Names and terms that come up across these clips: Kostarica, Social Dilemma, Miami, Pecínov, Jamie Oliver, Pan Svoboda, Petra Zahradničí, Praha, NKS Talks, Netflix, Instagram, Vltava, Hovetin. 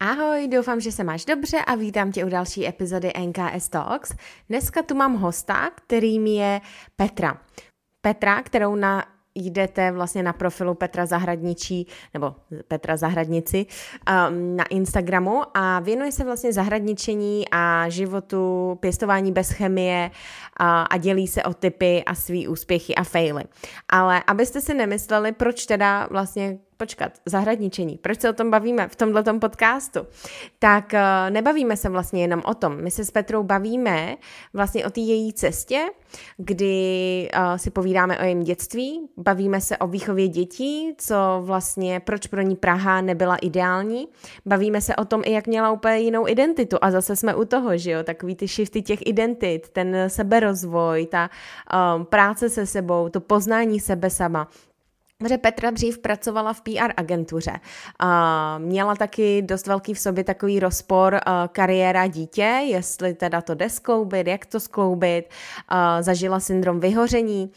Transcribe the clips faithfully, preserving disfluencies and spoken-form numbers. Ahoj, doufám, že se máš dobře a vítám tě u další epizody N K S Talks. Dneska tu mám hosta, kterým je Petra. Petra, kterou na jdete vlastně na profilu Petra Zahradničí, nebo Petra Zahradnici na Instagramu a věnuje se vlastně zahradničení a životu, pěstování bez chemie a dělí se o tipy a svý úspěchy a faily. Ale abyste si nemysleli, proč teda vlastně Počkat, zahradničení, proč se o tom bavíme v tomhletom podcastu, tak uh, nebavíme se vlastně jenom o tom. My se s Petrou bavíme vlastně o té její cestě, kdy uh, si povídáme o jejím dětství, bavíme se o výchově dětí, co vlastně, proč pro ní Praha nebyla ideální, bavíme se o tom i jak měla úplně jinou identitu a zase jsme u toho, že jo, takový ty shifty těch identit, ten seberozvoj, ta uh, práce se sebou, to poznání sebe sama. Protože Petra dřív pracovala v P R agentuře. Měla taky dost velký v sobě takový rozpor kariéra dítě, jestli teda to jde skloubit, jak to skloubit. Zažila syndrom vyhoření.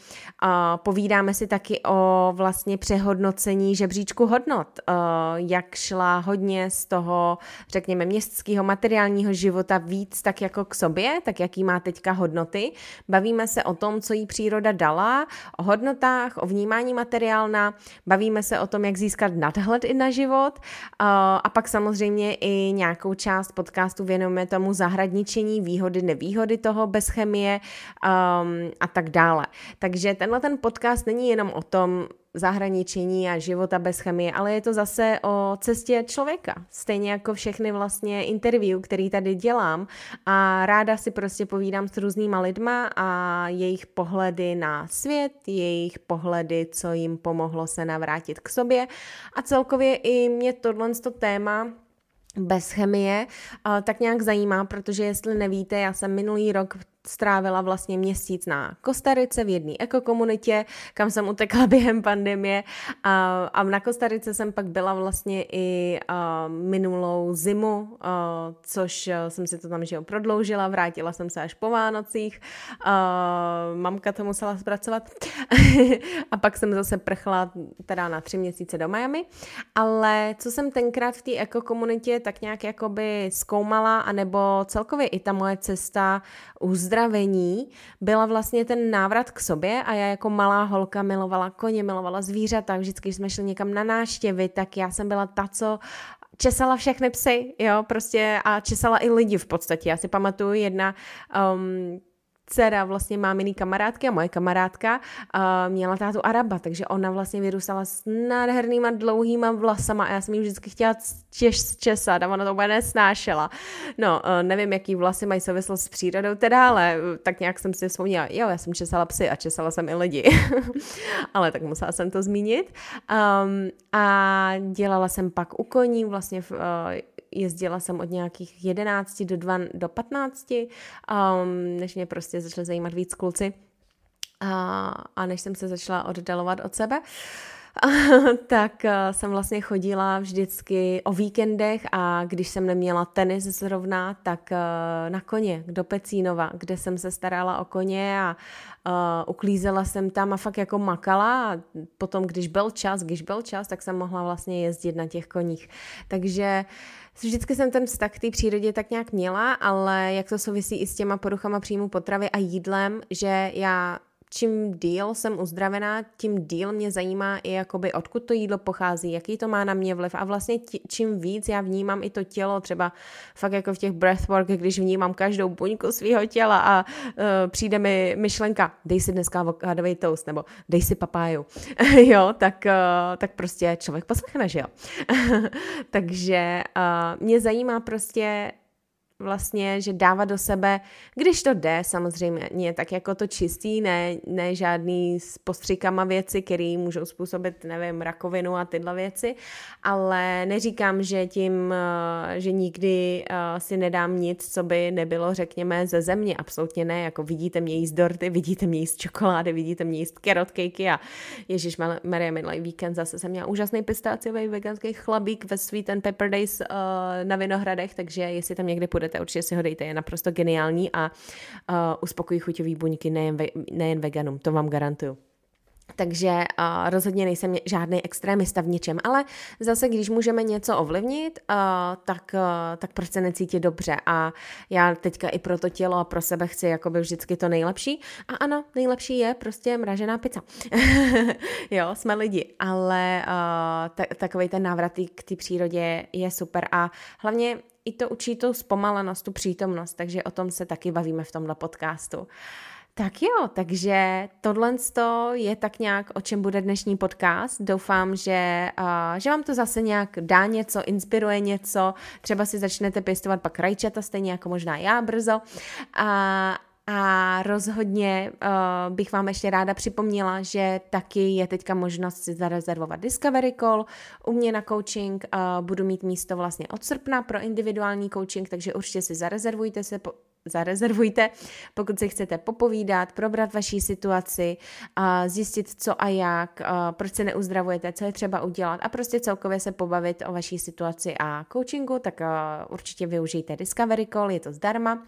Povídáme si taky o vlastně přehodnocení žebříčku hodnot, jak šla hodně z toho, řekněme, městského materiálního života víc tak jako k sobě, tak jaký má teďka hodnoty. Bavíme se o tom, co jí příroda dala, o hodnotách, o vnímání materiálu, bavíme se o tom, jak získat nadhled i na život a pak samozřejmě i nějakou část podcastu věnujeme tomu zahradničení, výhody, nevýhody toho bez chemie a tak dále. Takže tenhle ten podcast není jenom o tom zahraničení a života bez chemie, ale je to zase o cestě člověka. Stejně jako všechny vlastně interview, který tady dělám a ráda si prostě povídám s různýma lidma a jejich pohledy na svět, jejich pohledy, co jim pomohlo se navrátit k sobě a celkově i mě tohle téma bez chemie tak nějak zajímá, protože jestli nevíte, já jsem minulý rok strávila vlastně měsíc na Kostarice v jedné ekokomunitě, kam jsem utekla během pandemie a, a na Kostarice jsem pak byla vlastně i a, minulou zimu, a, což jsem si to tam že prodloužila, vrátila jsem se až po Vánocích, a, mamka to musela zpracovat a pak jsem zase prchla teda na tři měsíce do Miami, ale co jsem tenkrát v té ekokomunitě tak nějak jakoby zkoumala, anebo celkově i ta moje cesta uzdravení byla vlastně ten návrat k sobě a já jako malá holka milovala koně, milovala zvířata, vždycky, když jsme šli někam na návštěvy, tak já jsem byla ta, co česala všechny psy, jo, prostě a česala i lidi v podstatě. Já si pamatuju jedna um, dcera vlastně máminý kamarádky a moje kamarádka uh, měla tátu Araba, takže ona vlastně vyrůstala s nádhernýma dlouhýma vlasama a já jsem ji vždycky chtěla čes, česat a ona to úplně nesnášela. No, uh, nevím, jaký vlasy mají souvislost s přírodou teda, ale tak nějak jsem si vzpomněla, jo, já jsem česala psy a česala jsem i lidi, ale tak musela jsem to zmínit. Um, a dělala jsem pak u koní vlastně v, uh, jezdila jsem od nějakých jedenácti do, dva, do patnácti, um, než mě prostě začaly zajímat víc kluci a, a než jsem se začala oddalovat od sebe, tak jsem vlastně chodila vždycky o víkendech a když jsem neměla tenis zrovna, tak na koně do Pecínova, kde jsem se starala o koně a uh, uklízela jsem tam a fakt jako makala a potom, když byl čas, když byl čas, tak jsem mohla vlastně jezdit na těch koních. Takže vždycky jsem ten vztah k té přírodě tak nějak měla, ale jak to souvisí i s těma poruchama příjmu potravy a jídlem, že já čím díl jsem uzdravená, tím díl mě zajímá i jakoby odkud to jídlo pochází, jaký to má na mě vliv a vlastně tí, čím víc já vnímám i to tělo, třeba fakt jako v těch breathwork, když vnímám každou buňku svého těla a uh, přijde mi myšlenka, dej si dneska avokádový toast nebo dej si papáju, jo, tak, uh, tak prostě člověk poslechne, že jo. Takže uh, mě zajímá prostě vlastně, že dávat do sebe, když to jde samozřejmě, tak jako to čistí, ne, ne žádný s postřikama věci, které můžou způsobit, nevím, rakovinu a tyhle věci, ale neříkám, že tím, že nikdy si nedám nic, co by nebylo, řekněme, ze země, absolutně ne, jako vidíte mě jíst dorty, vidíte mě jíst čokolády, vidíte mě jíst carrot cakey a ježišmarja, minulý víkend zase jsem měla úžasný pistáciový veganský chlebík ve Sweet and Pepper Days uh, na Vinohradech, takže jestli tam někde půjdete, určitě si ho dejte, je naprosto geniální a uh, uspokojí chuťový buňky nejen, ve, nejen veganům, to vám garantuju. Takže uh, rozhodně nejsem žádný extrémista v ničem, ale zase, když můžeme něco ovlivnit, uh, tak, uh, tak proč se necítit dobře a já teďka i pro to tělo a pro sebe chci jakoby vždycky to nejlepší a ano, nejlepší je prostě mražená pizza. Jo, jsme lidi, ale uh, ta- takovej ten návrat k té přírodě je super a hlavně i to učí tu zpomalenost, tu přítomnost, takže o tom se taky bavíme v tomhle podcastu. Tak jo, takže tohle je tak nějak, o čem bude dnešní podcast. Doufám, že, uh, že vám to zase nějak dá něco, inspiruje něco. Třeba si začnete pěstovat pak rajčata, stejně jako možná já brzo. A, a rozhodně uh, bych vám ještě ráda připomněla, že taky je teďka možnost si zarezervovat Discovery Call. U mě na coaching uh, budu mít místo vlastně od srpna pro individuální coaching, takže určitě si zarezervujte se po... Zarezervujte, pokud si chcete popovídat, probrat vaší situaci, zjistit co a jak, proč se neuzdravujete, co je třeba udělat a prostě celkově se pobavit o vaší situaci a coachingu, tak určitě využijte Discovery Call, je to zdarma.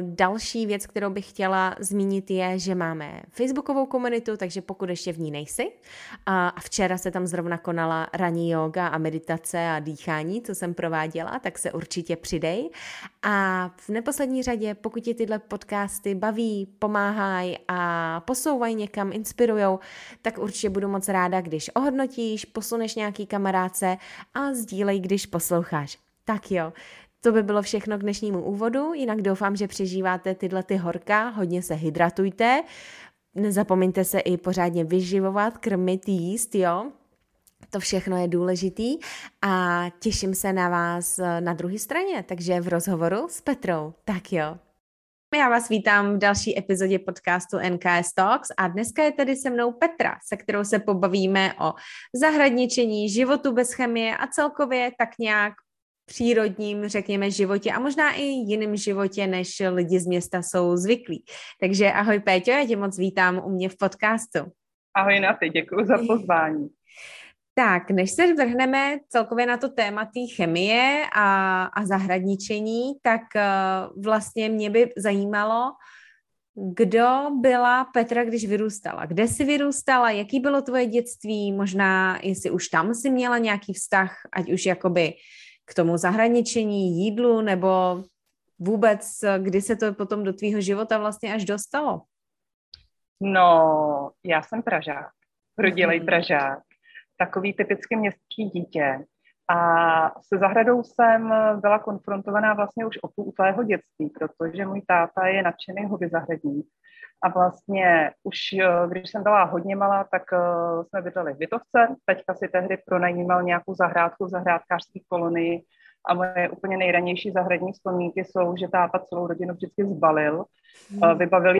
Další věc, kterou bych chtěla zmínit je, že máme facebookovou komunitu, takže pokud ještě v ní nejsi a včera se tam zrovna konala ranní jóga a meditace a dýchání, co jsem prováděla, tak se určitě přidej a v neposlední řadě, pokud ti tyhle podcasty baví, pomáhají a posouvají někam, inspirujou, tak určitě budu moc ráda, když ohodnotíš, posuneš nějaký kamarádce a sdílej, když posloucháš. Tak jo, to by bylo všechno k dnešnímu úvodu, jinak doufám, že přežíváte tyhle ty horka, hodně se hydratujte, nezapomeňte se i pořádně vyživovat, krmit, jíst, jo. To všechno je důležitý a těším se na vás na druhé straně, takže v rozhovoru s Petrou. Tak jo. Já vás vítám v další epizodě podcastu N K S Talks a dneska je tady se mnou Petra, se kterou se pobavíme o zahradničení, životu bez chemie a celkově tak nějak přírodním, řekněme, životě a možná i jiným životě, než lidi z města jsou zvyklí. Takže ahoj Péťo, já tě moc vítám u mě v podcastu. Ahoj Naty, děkuji za pozvání. Tak, než se vrhneme celkově na to téma té chemie a, a zahradničení, tak uh, vlastně mě by zajímalo, kdo byla Petra, když vyrůstala. Kde jsi vyrůstala, jaký bylo tvoje dětství, možná jestli už tam jsi měla nějaký vztah, ať už jakoby k tomu zahradničení, jídlu, nebo vůbec, kdy se to potom do tvýho života vlastně až dostalo? No, já jsem Pražák, rodilej hmm. Pražák. Takový typicky městský dítě. A se zahradou jsem byla konfrontovaná vlastně už od útlého dětství, protože můj táta je nadšený hobbyzahradník. A vlastně už, když jsem byla hodně malá, tak jsme bydleli v bytovce. Teďka si tehdy pronajímal nějakou zahrádku v zahrádkářské kolonii. A moje úplně nejranější zahradní vzpomínky jsou, že táta celou rodinu vždycky zbalil. Hmm. Vybavil,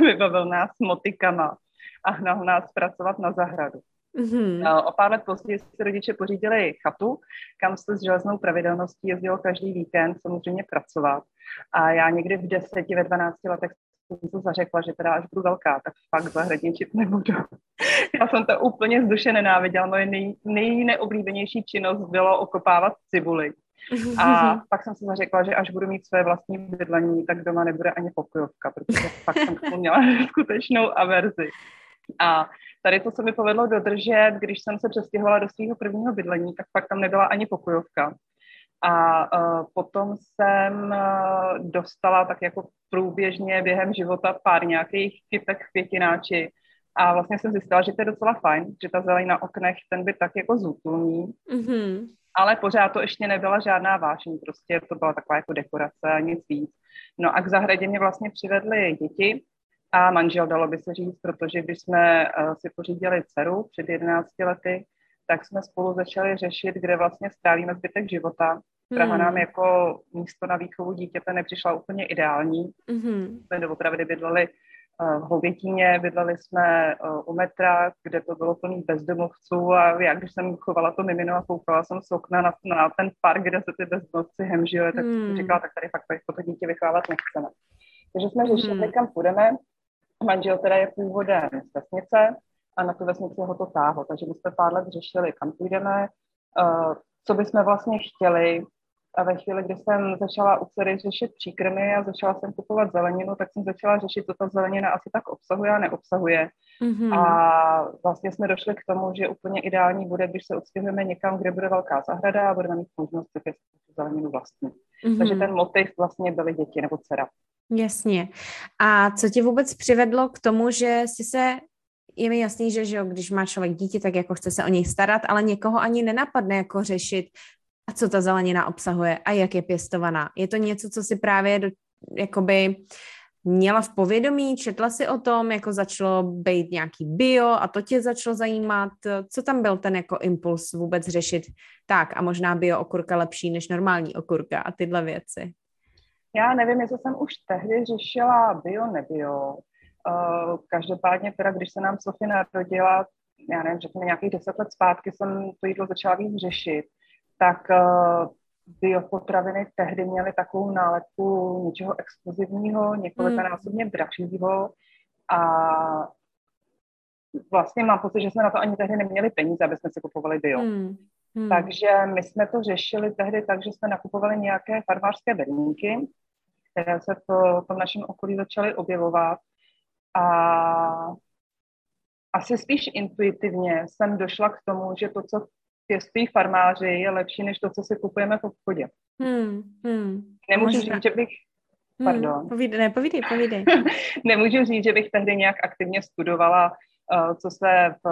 vybavil nás motykama a hnal nás pracovat na zahradu. Mm-hmm. O pár let později si rodiče pořídili chatu, kam se s železnou pravidelností jezdilo každý víkend samozřejmě pracovat. A já někdy v deseti, ve dvanácti letech jsem se zařekla, že teda až budu velká, tak fakt zahradničit nebudu. Já jsem to úplně z duše nenáviděla. Moje nej, nejneoblíbenější činnost bylo okopávat cibuli. A pak jsem se zařekla, že až budu mít své vlastní bydlení, tak doma nebude ani pokojovka, protože fakt jsem to měla skutečnou averzi. A tady to se mi povedlo dodržet, když jsem se přestěhovala do svého prvního bydlení, tak pak tam nebyla ani pokojovka. A uh, potom jsem uh, dostala tak jako průběžně během života pár nějakých kytek v květináči. A vlastně jsem zjistila, že to je docela fajn, že ta zeleň na oknech ten byt tak jako zútulní. Mm-hmm. Ale pořád to ještě nebyla žádná vášeň, prostě to byla taková jako dekorace a nic víc. No a k zahradě mě vlastně přivedly děti. A manžel, dalo by se říct, protože když jsme uh, si pořídili dceru před jedenácti lety, tak jsme spolu začali řešit, kde vlastně strávíme zbytek života Praha hmm. nám jako místo na výchovu dítěte nepřišla úplně ideální. Hmm. Jsme doopravdy bydleli v Hovětíně, bydleli jsme u metra, kde to bylo plný bezdomovců, a já, když jsem chovala to mimino a koukala jsem z okna na, na ten park, kde se ty bezdomovci hemžili, tak hmm. jsem říkala, tak tady fakt to dítě vychovávat nechceme. Takže jsme řešili, hmm. kam půjdeme. Manžel teda je původem z vesnice a na tu vesnici ho to táhlo. Takže my jsme pár let řešili, kam půjdeme, co bychom vlastně chtěli. A ve chvíli, kdy jsem začala u dcery řešit příkrmy a začala jsem kupovat zeleninu, tak jsem začala řešit, co ta zelenina asi tak obsahuje a neobsahuje. Mm-hmm. A vlastně jsme došli k tomu, že úplně ideální bude, když se odstěhujeme někam, kde bude velká zahrada a budeme mít možnost si pěstovat tu zeleninu vlastní. Mm-hmm. Takže ten motiv vlastně byly děti nebo dcera. Jasně. A co tě vůbec přivedlo k tomu, že jsi se... Je mi jasný, že, že když má člověk dítě, tak jako chce se o něj starat, ale někoho ani nenapadne jako řešit, a co ta zelenina obsahuje a jak je pěstovaná. Je to něco, co si právě do, jakoby měla v povědomí, četla si o tom, jako začalo být nějaký bio a to tě začalo zajímat. Co tam byl ten jako impuls vůbec řešit? Tak a možná bio okurka lepší než normální okurka a tyhle věci. Já nevím, jestli jsem už tehdy řešila bio, nebio. Uh, každopádně teda, když se nám Sofie narodila, já nevím, řekněme nějakých deset let zpátky, jsem to jídlo začala víc řešit, tak uh, biopotraviny tehdy měly takovou nálepku něčeho exkluzivního, několikanásobně dražšího, a vlastně mám pocit, že jsme na to ani tehdy neměli peníze, aby jsme si kupovali bio. Mm. Mm. Takže my jsme to řešili tehdy tak, že jsme nakupovali nějaké farmářské bedínky, které se po, po našem okolí začaly objevovat. A asi spíš intuitivně jsem došla k tomu, že to, co pěstují farmáři, je lepší než to, co si kupujeme v obchodě. Hmm, hmm, Nemůžu možná. říct, že bych... Pardon. Hmm, povídej, ne, povídej, povídej. Nemůžu říct, že bych tehdy nějak aktivně studovala, co se v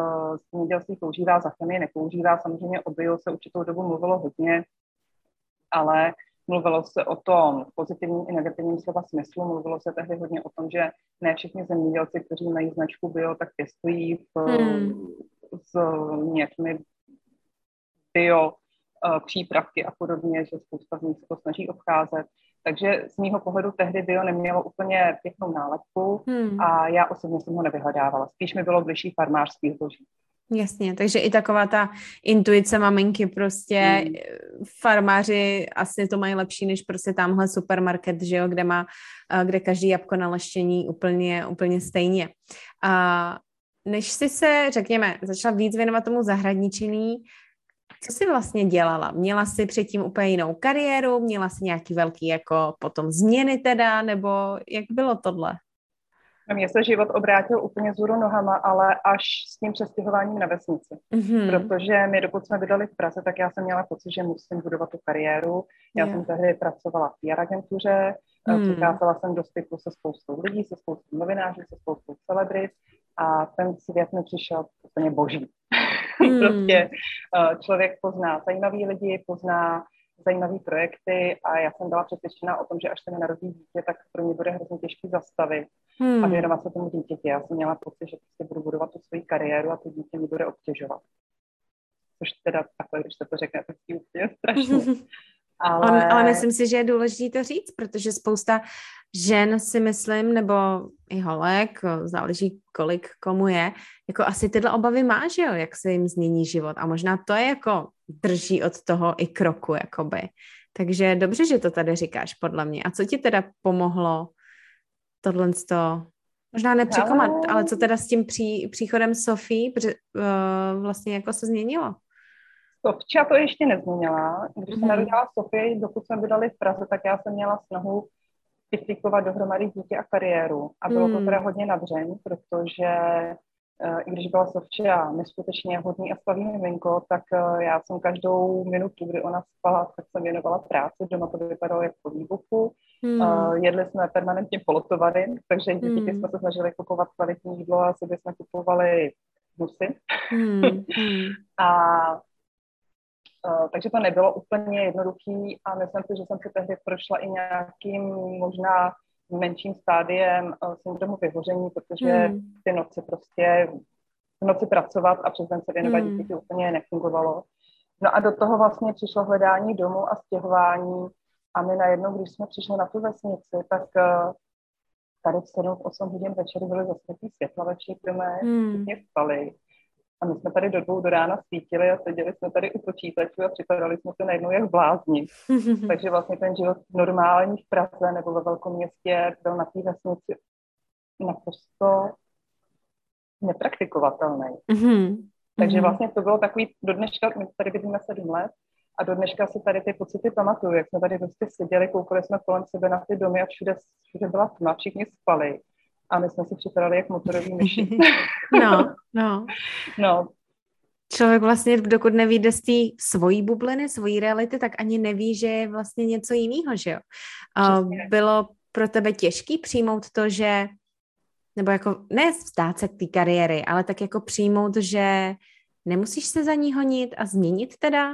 zemědělství používá, za chemii nepoužívá. Samozřejmě o bio se určitou dobu mluvilo hodně, ale... Mluvilo se o tom v pozitivním i negativním slova smyslu, mluvilo se tehdy hodně o tom, že ne všichni zemědělci, kteří mají značku bio, tak pěstují v, hmm. s nějakými bio uh, přípravky a podobně, že spousta z nich se to snaží obcházet. Takže z mýho pohledu tehdy bio nemělo úplně pěknou nálepku hmm. a já osobně jsem ho nevyhledávala. Spíš mi bylo bližší farmářský zboží. Jasně, takže i taková ta intuice maminky, prostě mm. farmáři asi to mají lepší než prostě tamhle supermarket, že jo, kde má, kde každý jabko na leštění úplně, úplně stejně. A než si se, řekněme, začala víc věnovat tomu zahradničení, co jsi vlastně dělala? Měla jsi předtím úplně jinou kariéru, měla jsi nějaký velký jako potom změny teda, nebo jak bylo tohle? Mně se život obrátil úplně vzhůru nohama, ale až s tím přestěhováním na vesnici. Mm-hmm. Protože my, dokud jsme bydleli v Praze, tak já jsem měla pocit, že musím budovat tu kariéru. Já yeah. jsem tehdy pracovala v pé er agentuře, mm. přikázala jsem do styku se spoustou lidí, se spoustou novinářů, se spoustou celebrit, a ten svět mi přišel úplně boží. Mm. Prostě člověk pozná zajímavý lidi, pozná zajímavý projekty, a já jsem byla přesvědčená o tom, že až se mi narodí dítě, tak pro mě bude hrozně těžký zastavit hmm. a věnovat se tomu dítěti. Já jsem měla pocit, že prostě budu budovat tu svoji kariéru a to dítě mi bude obtěžovat. Což teda takhle, když se to řekne, tak je úplně strašný. Ale... On, ale myslím si, že je důležité to říct, protože spousta žen si myslím, nebo i holek, záleží kolik komu je, jako asi tyhle obavy má, že jo, jak se jim změní život, a možná to je jako drží od toho i kroku, jakoby. Takže dobře, že to tady říkáš, podle mě. A co ti teda pomohlo tohle z toho, možná nepřekomat, ale... ale co teda s tím pří, příchodem Sofie, protože uh, vlastně jako se změnilo? Sofča to ještě nezměnila. Když se narodila Sofie, dokud jsme bydleli v Praze, tak já jsem měla snahu vytykovat dohromady dítě a kariéru. A bylo to teda hodně nadřeň, protože i když byla Sofča neskutečně hodný a slavý miminko, tak já jsem každou minutu, kdy ona spala, tak jsem věnovala práci. Doma to vypadalo jak po výbuchu. Hmm. Jedli jsme permanentně polotovary, takže díky jsme se snažili kupovat kvalitní jídlo a sobě jsme kupovali hnusy. Hmm. A Uh, takže to nebylo úplně jednoduchý a myslím si, že jsem se tehdy prošla i nějakým možná menším stádiem uh, syndromu vyhoření, protože mm. ty noci prostě v noci pracovat a přes den se věnovat mm. dítěti úplně nefungovalo. No a do toho vlastně přišlo hledání domu a stěhování a my najednou, když jsme přišli na tu vesnici, tak tady v sedm osm hodin večer byly zasvětlý světla ve všech domech, všichni spali. A my jsme tady do dvou do rána svítili a seděli jsme tady u počítačů a připadali jsme se najednou jak blázni. Takže vlastně ten život normální v Praze nebo ve velkom městě byl na té vesnici naprosto nepraktikovatelný. Mm-hmm. Takže vlastně to bylo takový, do dneška, my tady bydlíme sedm let a do dneška si tady ty pocity pamatuju, jak jsme tady prostě seděli, koukali jsme kolem sebe na ty domy a všude, všude byla tma, všichni spali. A my jsme si připadali jak motorový myši. No, no. no. Člověk vlastně, dokud nevíde z té svojí bubliny, svojí reality, tak ani neví, že je vlastně něco jiného, že jo? Přesně. Bylo pro tebe těžký přijmout to, že, nebo jako ne vzdát se k té kariéry, ale tak jako přijmout, že nemusíš se za ní honit a změnit teda?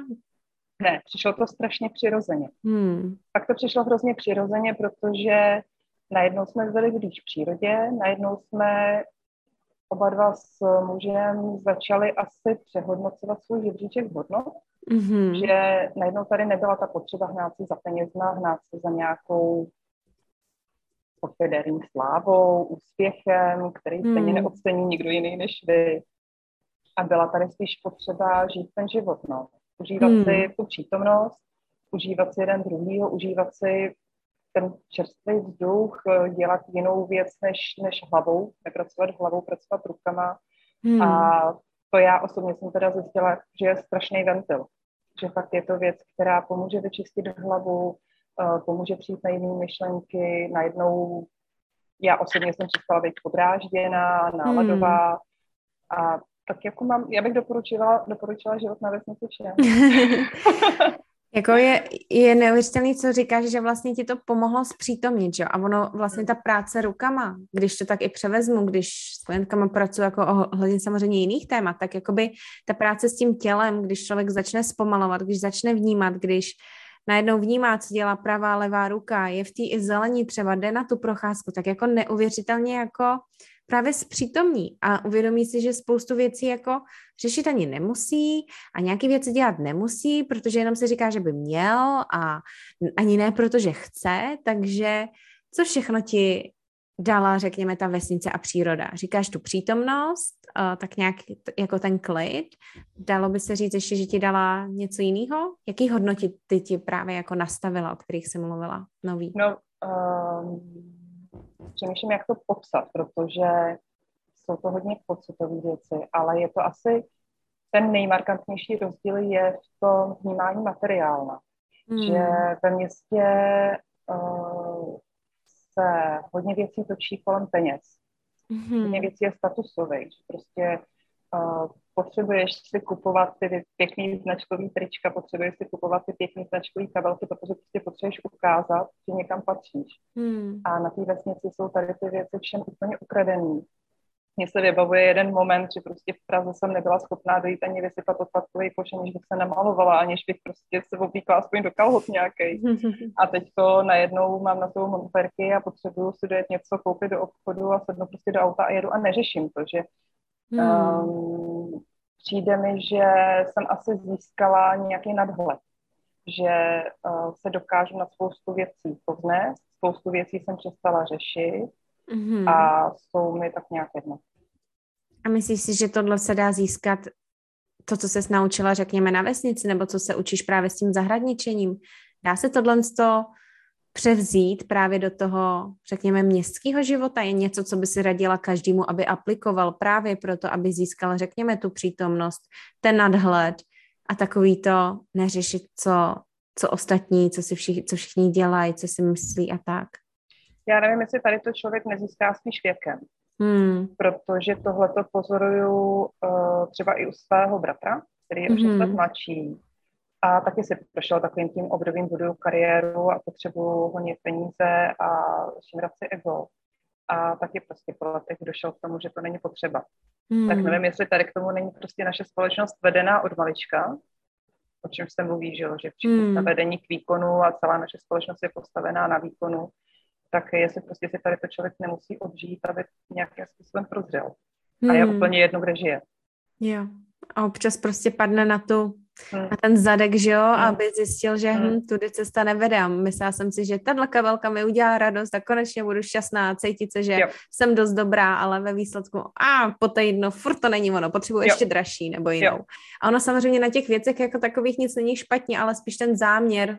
Ne, přišlo to strašně přirozeně. Hmm. Pak to přišlo hrozně přirozeně, protože najednou jsme byli blíž v přírodě, najednou jsme oba dva s mužem začali asi přehodnocovat svůj žebříček hodnot, mm-hmm. že najednou tady nebyla ta potřeba hnát si za penězma, hnát si za nějakou pofederní slávou, úspěchem, který mm. stejně neocení nikdo jiný než vy. A byla tady spíš potřeba žít ten život, no. Užívat mm. si tu přítomnost, užívat si jeden druhýho, užívat si ten čerstvý vzduch, dělat jinou věc než, než hlavou, nepracovat hlavou, pracovat rukama. Hmm. A to já osobně jsem teda zjistila, že je strašný ventil. Že fakt je to věc, která pomůže vyčistit hlavu, pomůže přijít na jiné myšlenky, najednou já osobně jsem přestala být podrážděná, náladová hmm. a tak jako mám, já bych doporučila, doporučila život na vesnici všem. Jako je, je neuvěřitelný, co říkáš, že vlastně ti to pomohlo zpřítomnit, jo? A ono vlastně ta práce rukama, když to tak i převezmu, když s klientkama pracuji jako ohledně samozřejmě jiných témat, tak jakoby ta práce s tím tělem, když člověk začne zpomalovat, když začne vnímat, když najednou vnímá, co dělá pravá, levá ruka, je v té i zelení třeba, jde na tu procházku, tak jako neuvěřitelně jako právě zpřítomní a uvědomí si, že spoustu věcí jako řešit ani nemusí a nějaké věci dělat nemusí, protože jenom se říká, že by měl a ani ne, protože chce, takže co všechno ti dala, řekněme, ta vesnice a příroda? Říkáš tu přítomnost, tak nějak jako ten klid, dalo by se říct ještě, že ti dala něco jiného? Jaký hodnoty ty ti právě jako nastavila, o kterých jsi mluvila? Nový? No, um... přemýšlím, jak to popsat, protože jsou to hodně pocitové věci, ale je to asi ten nejmarkantnější rozdíl je v tom vnímání materiálna. Mm. Že ve městě uh, se hodně věcí točí kolem peněz. Mm. Hodně věcí je statusových. Prostě uh, potřebuješ si kupovat ty pěkný značkový trička, potřebuješ si kupovat ty pěkný značkový kabelky, protože prostě potřebuješ ukázat, že někam patříš. Hmm. A na té vesnici jsou tady ty věci všem úplně ukradený. Mně se vybavuje jeden moment, že prostě v Praze jsem nebyla schopná dojít ani vysypat odpadkový koš, aniž bych se namalovala, aniž bych prostě se oblíkla aspoň do kalhot nějakej. A teď to najednou mám na svou montérky a potřebuju si dojet něco koupit do obchodu a sednu prostě do auta a jedu a neřeším to, že Hmm. Um, přijde mi, že jsem asi získala nějaký nadhled, že uh, se dokážu na spoustu věcí povznést, spoustu věcí jsem přestala řešit hmm. a jsou mi tak nějak jedno. A myslíš si, že tohle se dá získat to, co ses naučila, řekněme, na vesnici, nebo co se učíš právě s tím zahradničením? Dá se tohle převzít právě do toho, řekněme, městského života? Je něco, co by si radila každému, aby aplikoval právě proto, aby získal, řekněme, tu přítomnost, ten nadhled a takový to neřešit, co, co ostatní, co si všichni, co všichni dělají, co si myslí a tak? Já nevím, jestli tady to člověk nezíská spíš věkem, hmm. protože tohleto pozoruju uh, třeba i u svého bratra, který je už hmm. dost mladší. A taky si prošel takovým tím obdobím, budu kariéru a potřebuju honit peníze a šimrat si ego. A taky prostě po letech došel k tomu, že to není potřeba. Hmm. Tak nevím, jestli tady k tomu není prostě naše společnost vedená od malička, o čem se mluví, že všichni hmm. na vedení k výkonu a celá naše společnost je postavená na výkonu, tak jestli prostě si tady to člověk nemusí odžít, aby nějakým způsobem prozřel. Hmm. A je úplně jedno, kde žije. Jo. A občas prostě padne na tu na ten zadek, že jo, aby zjistil, že hm, tudy cesta nevede. Myslela jsem si, že tato kabelka mi udělá radost a konečně budu šťastná cítit se, že jo. Jsem dost dobrá, ale ve výsledku a po týdnu furt to není ono, potřebuji jo. ještě dražší nebo jinou. Jo. A ono samozřejmě na těch věcech jako takových nic není špatně, ale spíš ten záměr,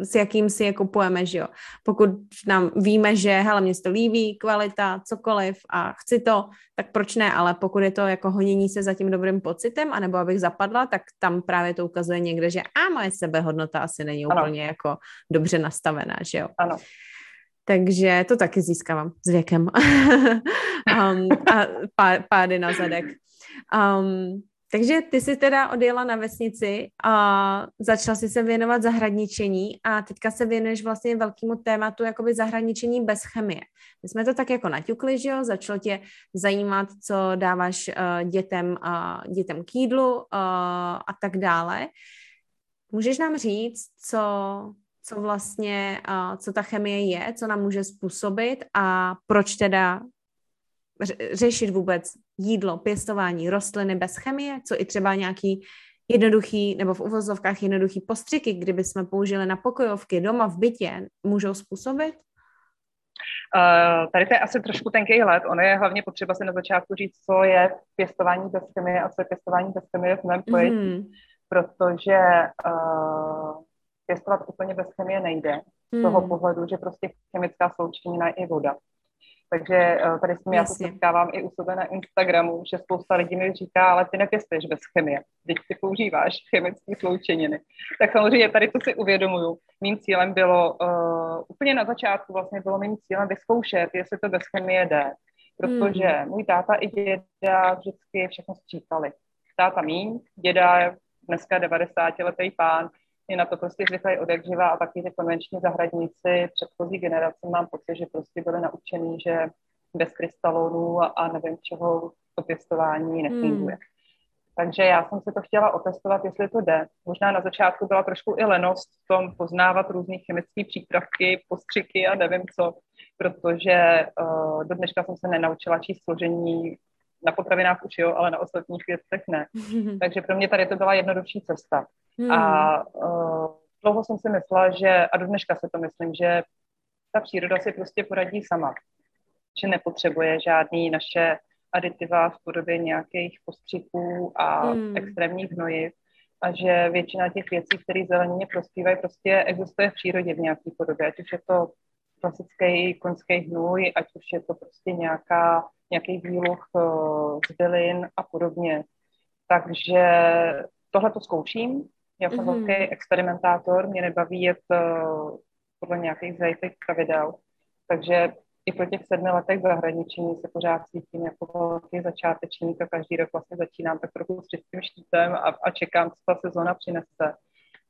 s jakým si jako kupujeme, že jo. Pokud nám víme, že hele, mě se to líbí, kvalita, cokoliv a chci to, tak proč ne, ale pokud je to jako honění se za tím dobrým pocitem, anebo abych zapadla, tak tam právě to ukazuje někde, že a moje sebehodnota asi není ano. úplně jako dobře nastavená, že jo. Ano. Takže to taky získávám s věkem. um, a pá, pády na zadek. Um, takže ty jsi teda odjela na vesnici a začala jsi se věnovat zahradničení a teďka se věnuješ vlastně velkému tématu jakoby zahradničení bez chemie. My jsme to tak jako naťukli, že jo? Začalo tě zajímat, co dáváš uh, dětem, uh, dětem k jídlu uh, a tak dále. Můžeš nám říct, co... co vlastně, co ta chemie je, co nám může způsobit a proč teda řešit vůbec jídlo, pěstování rostliny bez chemie, co i třeba nějaký jednoduchý, nebo v uvozovkách jednoduchý postřiky, kdyby jsme použili na pokojovky doma v bytě, můžou způsobit? Uh, tady to je asi trošku tenkej hled. Ono je hlavně potřeba si na začátku říct, co je pěstování bez chemie a co je pěstování bez chemie v mém pojetí, mm. protože uh... pěstovat úplně bez chemie nejde, z toho hmm. pohledu, že prostě chemická sloučenina je voda. Takže tady s tím já se setkávám i u sebe na Instagramu, že spousta lidí mi říká, ale ty nepěstuješ bez chemie, teď ty používáš chemické sloučeniny. Tak samozřejmě tady to si uvědomuju. Mým cílem bylo, uh, úplně na začátku vlastně bylo mým cílem vyzkoušet, jestli to bez chemie jde. Protože hmm. můj táta i děda vždycky všechno sčítali. Táta míň, děda dneska devadesátiletý pán, je na to prostě zvyklý odjakživa a taky ty konvenční zahradníci předchozí generace mám pocit, že prostě byli naučený, že bez krystalonů a, a nevím čeho to pěstování nefunguje. Hmm. Takže já jsem se to chtěla otestovat, jestli to jde. Možná na začátku byla trošku i lenost v tom poznávat různý chemické přípravky, postřiky a nevím co, protože uh, do dneška jsem se nenaučila číst složení na potravinách už jo, ale na ostatních věcech ne. Takže pro mě tady to byla jednodušší cesta. Hmm. A uh, dlouho jsem si myslela, že, a do dneška si to myslím, že ta příroda si prostě poradí sama. Že nepotřebuje žádný naše aditiva v podobě nějakých postřiků a hmm. extrémních hnojiv. A že většina těch věcí, které zelenině prospívají, prostě existuje v přírodě v nějaké podobě. Ať už je to klasický koňský hnůj, ať už je to prostě nějaká, nějaký výluch uh, z bylin a podobně. Takže tohle to zkouším. Já jsem mm-hmm. velký experimentátor, mě nebaví jet uh, podle nějakých zajetých pravidel. Takže i po těch sedmi letech zahraničení se pořád cítím jako velký začátečník a každý rok vlastně začínám tak trochu s čistým štítem a, a čekám, co ta sezóna přinese.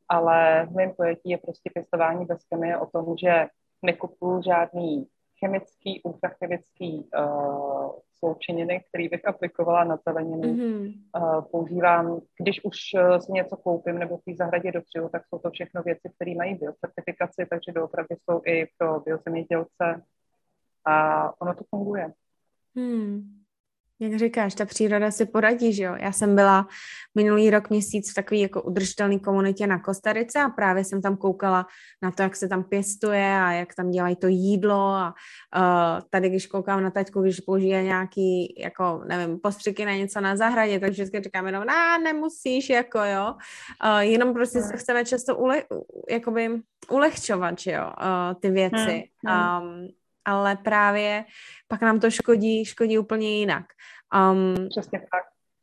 Ale v mém pojetí je prostě pěstování bez chemie o tom, že nekupuju žádný chemický, ultrachemický uh, sloučeniny, který bych aplikovala na zeleninu. Mm-hmm. Uh, používám, když už uh, si něco koupím nebo v té zahradě dopřiju, tak jsou to všechno věci, které mají biocertifikaci, takže doopravdy jsou i pro biozemědělce a ono to funguje. Mm. Jak říkáš, ta příroda si poradí, že jo? Já jsem byla minulý rok měsíc v takové jako udržitelné komunitě na Kostarice a právě jsem tam koukala na to, jak se tam pěstuje a jak tam dělají to jídlo a uh, tady, když koukám na taťku, když použije nějaký, jako, nevím, postřiky na něco na zahradě, takže vždycky říkám jenom, ná, nemusíš, jako jo, uh, jenom prostě se chceme často ule, jakoby ulehčovat, že jo, uh, ty věci. Hmm, hmm. Um, ale právě pak nám to škodí, škodí úplně jinak. Um, Přesně tak.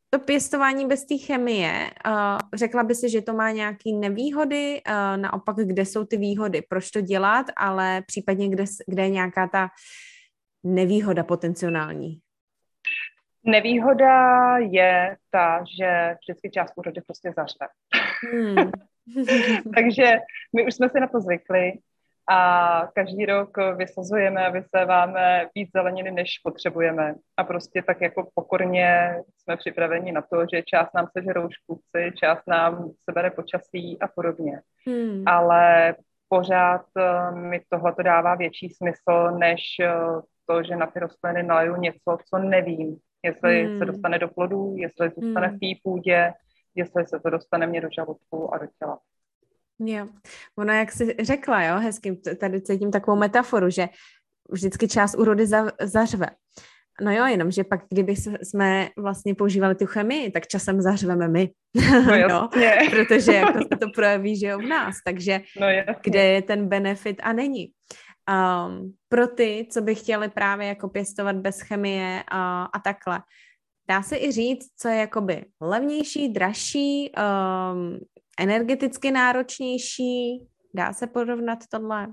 To pěstování bez té chemie, uh, řekla by si, že to má nějaké nevýhody, uh, naopak, kde jsou ty výhody, proč to dělat, ale případně, kde, kde je nějaká ta nevýhoda potenciální? Nevýhoda je ta, že vždycky část úrody prostě zařve. Hmm. Takže my už jsme si na to zvykli, a každý rok vysazujeme a vyséváme víc zeleniny, než potřebujeme. A prostě tak jako pokorně jsme připraveni na to, že část nám sežerou škůdci, část nám sebere počasí a podobně. Hmm. Ale pořád mi tohle to dává větší smysl, než to, že na ty rostliny naliju něco, co nevím. Jestli hmm. se dostane do plodů, jestli zůstane hmm. v té půdě, jestli se to dostane mě do žaludku a do těla. Jo, ono jak jsi řekla, jo, hezky, tady cítím takovou metaforu, že vždycky část úrody za, zařve. No jo, jenom, že pak, kdyby jsme vlastně používali tu chemii, tak časem zařveme my. No, jasně. No, protože jako se to projeví, že jo, v nás. Takže no, kde je ten benefit a není. Um, pro ty, co by chtěli právě jako pěstovat bez chemie a, a takhle, dá se i říct, co je jakoby levnější, dražší, um, energeticky náročnější, dá se porovnat tohle?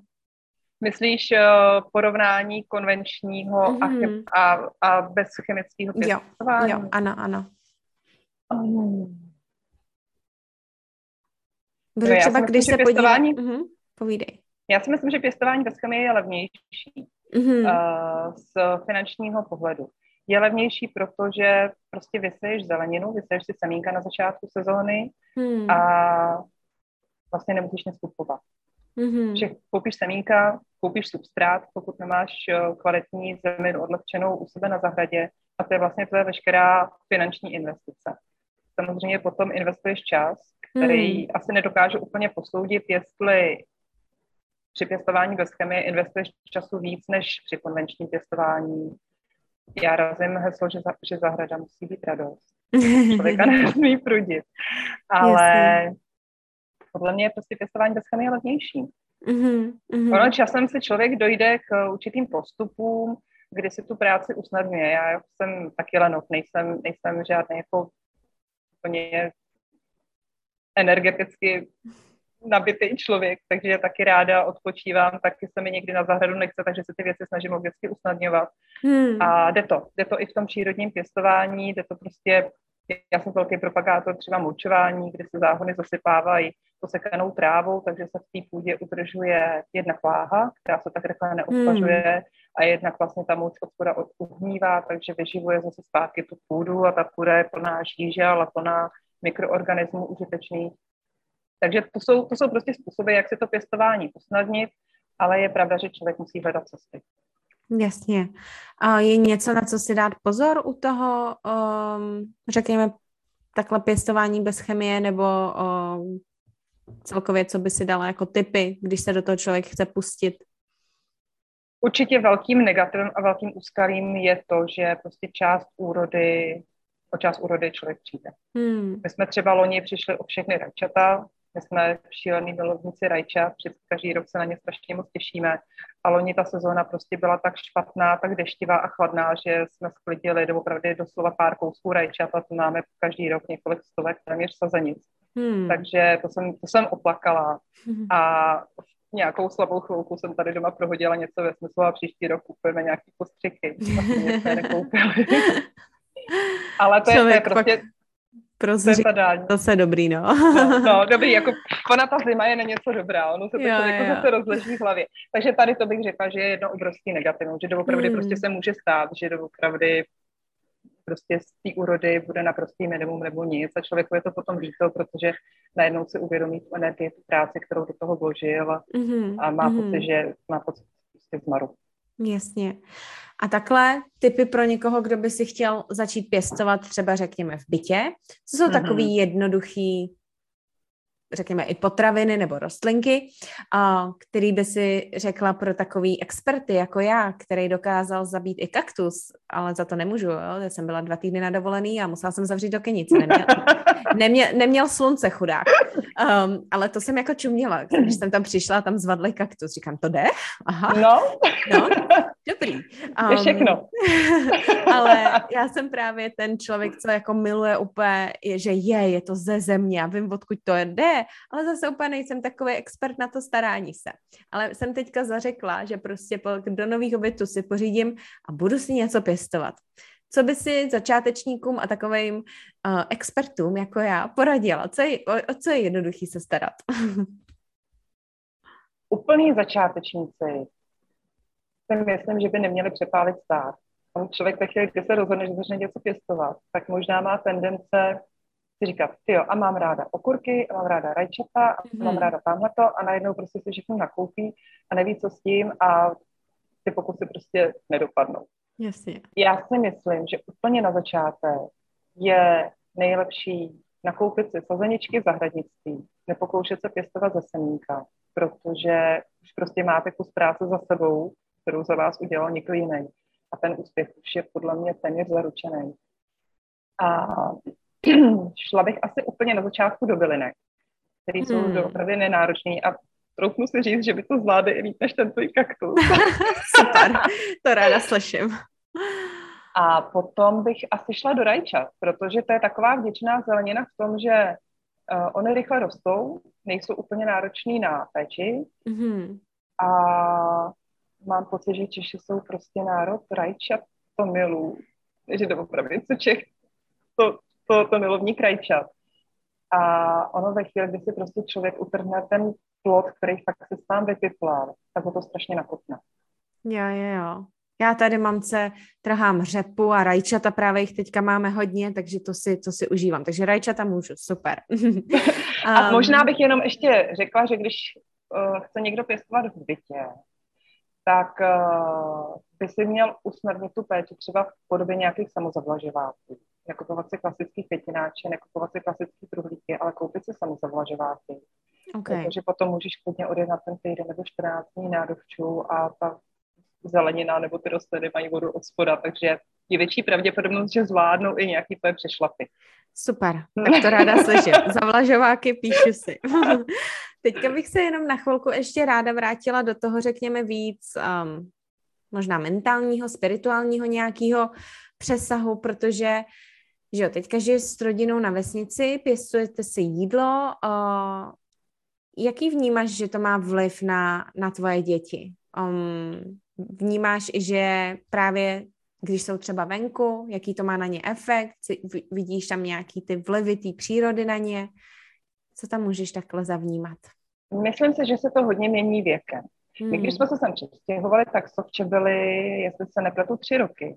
Myslíš uh, porovnání konvenčního mm-hmm. a, chem- a, a bez chemického pěstování? Jo, jo, ano, ano. Um. Protože no, třeba, myslím, když se pěstování... podívá... Uh-huh. Povídej. Já si myslím, že pěstování bez chemie je levnější mm-hmm. uh, z finančního pohledu. Je levnější, protože prostě vyseješ zeleninu, vyseješ si semínka na začátku sezóny hmm. a vlastně nemusíš nic kupovat. Mm-hmm. Že koupíš semínka, koupíš substrát, pokud nemáš kvalitní zeminu odlehčenou u sebe na zahradě, a to je vlastně tvoje veškerá finanční investice. Samozřejmě potom investuješ čas, který mm. asi nedokážu úplně posoudit, jestli při pěstování bez chemie investuješ času víc než při konvenčním pěstování. Já razím heslo, že, za, že zahrada musí být radost. Člověka nesmí prudit. Ale Jasně. podle mě je prostě pěstování bez chemie levnější. Mm-hmm. Ono časem se člověk dojde k určitým postupům, kdy si tu práci usnadňuje. Já jsem taky lenot, nejsem, nejsem žádný jako úplně energeticky nabitý člověk, takže taky ráda odpočívám, taky se mi někdy na zahradu nechce, takže se ty věci snažím logicky usnadňovat. Hmm. A jde to. Jde to i v tom přírodním pěstování, jde to prostě, já jsem velký propagátor třeba mulčování, kde se záhony zasypávají posekanou trávou, takže se v té půdě udržuje jednak váha, která se tak rychle neobsažuje hmm. a jednak vlastně ta mulč odspoda uhnívá, takže vyživuje zase zpátky tu půdu a ta půda je plná žíže, ale plná mikroorganismů užitečných. Takže to jsou, to jsou prostě způsoby, jak si to pěstování usnadnit, ale je pravda, že člověk musí hledat cesty. Jasně. A je něco, na co si dát pozor u toho, um, řekněme, takhle pěstování bez chemie, nebo um, celkově, co by si dala jako tipy, když se do toho člověk chce pustit? Určitě velkým negativem a velkým úskalím je to, že prostě část úrody, o část úrody člověk přijde. Hmm. My jsme třeba loni přišli o všechny rajčata. My jsme šílený milovníci rajčat, každý rok se na ně strašně moc těšíme. A loni ta sezóna prostě byla tak špatná, tak deštivá a chladná, že jsme sklidili doopravdy doslova pár kousků rajčat a to máme každý rok několik stovek, téměř sazenic. Hmm. Takže to jsem, to jsem oplakala. Hmm. A nějakou slabou chvilku jsem tady doma prohodila něco ve smyslu a příští rok kupujeme nějaké postřiky. Vlastně jsme nekoupili. Ale to je, to je prostě... Prozří, to se dobrý, no. no. No, dobrý, jako ona ta zima je na něco dobrá, ono se to jo, člověku jo. zase rozleží v hlavě. Takže tady to bych řekla, že je jedno obrovský negativum, že doopravdy mm. prostě se může stát, že doopravdy prostě z té úrody bude naprostý minimum nebo nic a člověku je to potom líto, protože najednou si uvědomí tu energii, tu práci, kterou do toho vložil mm. a má mm. pocit, že má pocit prostě zmaru. Jasně. A takhle tipy pro někoho, kdo by si chtěl začít pěstovat třeba řekněme v bytě. To jsou mm-hmm. takový jednoduchý, řekněme i potraviny nebo rostlinky, a, který by si řekla pro takový experty jako já, který dokázal zabít i kaktus, ale za to nemůžu. Jo? Já jsem byla dva týdny na dovolený a musela jsem zavřít okenici. Neměl, neměl, neměl slunce chudák. Um, ale to jsem jako čuměla, když jsem tam přišla a tam zvadli kaktus. Říkám, to jde? Aha. No. No, dobrý. Um, je všechno. Ale já jsem právě ten člověk, co jako miluje úplně, je, že je, je to ze země, já vím, odkud to jde, ale zase úplně nejsem takový expert na to starání se. Ale jsem teďka zařekla, že prostě do nových obytů si pořídím a budu si něco pěstovat. Co by si začátečníkům a takovým uh, expertům jako já poradila? Co je, o, o co je jednoduchý se starat? Úplný začátečníci si myslím, že by neměli přepálit stát. Člověk ve chvíli, kdy se rozhodne, že začne něco pěstovat, tak možná má tendence si říkat, tyjo, a mám ráda okurky, a mám ráda rajčata, a hmm. mám ráda tamhleto, a najednou prostě si všechno nakoupí a neví, co s tím a ty pokusy prostě nedopadnou. Jasně. Já si myslím, že úplně na začátek je nejlepší nakoupit si sazeničky v zahradnictví, nepokoušet se pěstovat ze semínka, protože už prostě máte kus práce za sebou, kterou za vás udělal někdo jiný. A ten úspěch už je podle mě téměř zaručený. A šla bych asi úplně na začátku do bylinek, které jsou hmm. doopravdy nenáročné a troufnu si říct, že by to zvládli i víc než ten tvůj kaktus. Super, to ráda slyším. A potom bych asi šla do rajčat, protože to je taková vděčná zelenina v tom, že uh, ony rychle rostou, nejsou úplně náročný na péči mm-hmm. a mám pocit, že Češi jsou prostě národ rajčat, to milů, že doopravdy, co Čech, to, to, to milovník rajčat. A ono ve chvíli, kdy si prostě člověk utrhne ten plod, který fakt se sám vypiplal, tak ho to strašně nakopne. Jo, jo, jo. Já tady mamce trhám řepu a rajčata, právě jich teďka máme hodně, takže to si, to si užívám. Takže rajčata můžu, super. A um, možná bych jenom ještě řekla, že když uh, chce někdo pěstovat v bytě, tak uh, by si měl usnadnit tu péči třeba v podobě nějakých samozavlažováků. Nekupovat si klasický květináče, nekupovat si klasický truhlíky, ale koupit si samozavlažováky. Okay. Protože potom můžeš klidně odjet na ten týden nebo čtrnáct dní na dovču a ta zelenina nebo ty rostliny mají vodu od spoda, takže je větší pravděpodobnost, že zvládnou i nějaký tvoje přešlapy. Super, tak to ráda slyším. Zavlažováky, píšu si. Teďka bych se jenom na chvilku ještě ráda vrátila do toho, řekněme, víc um, možná mentálního, spirituálního nějakého přesahu, protože že jo, teďka žiješ s rodinou na vesnici, pěstujete si jídlo, uh, jaký vnímáš, že to má vliv na, na tvoje děti? Um, vnímáš, že právě když jsou třeba venku, jaký to má na ně efekt, vidíš tam nějaký ty vlivy té přírody na ně, co tam můžeš takhle zavnímat? Myslím si, že se to hodně mění věkem. Hmm. My, když jsme se sem přestěhovali, tak Sofče byly, jestli se nepletu, tři roky.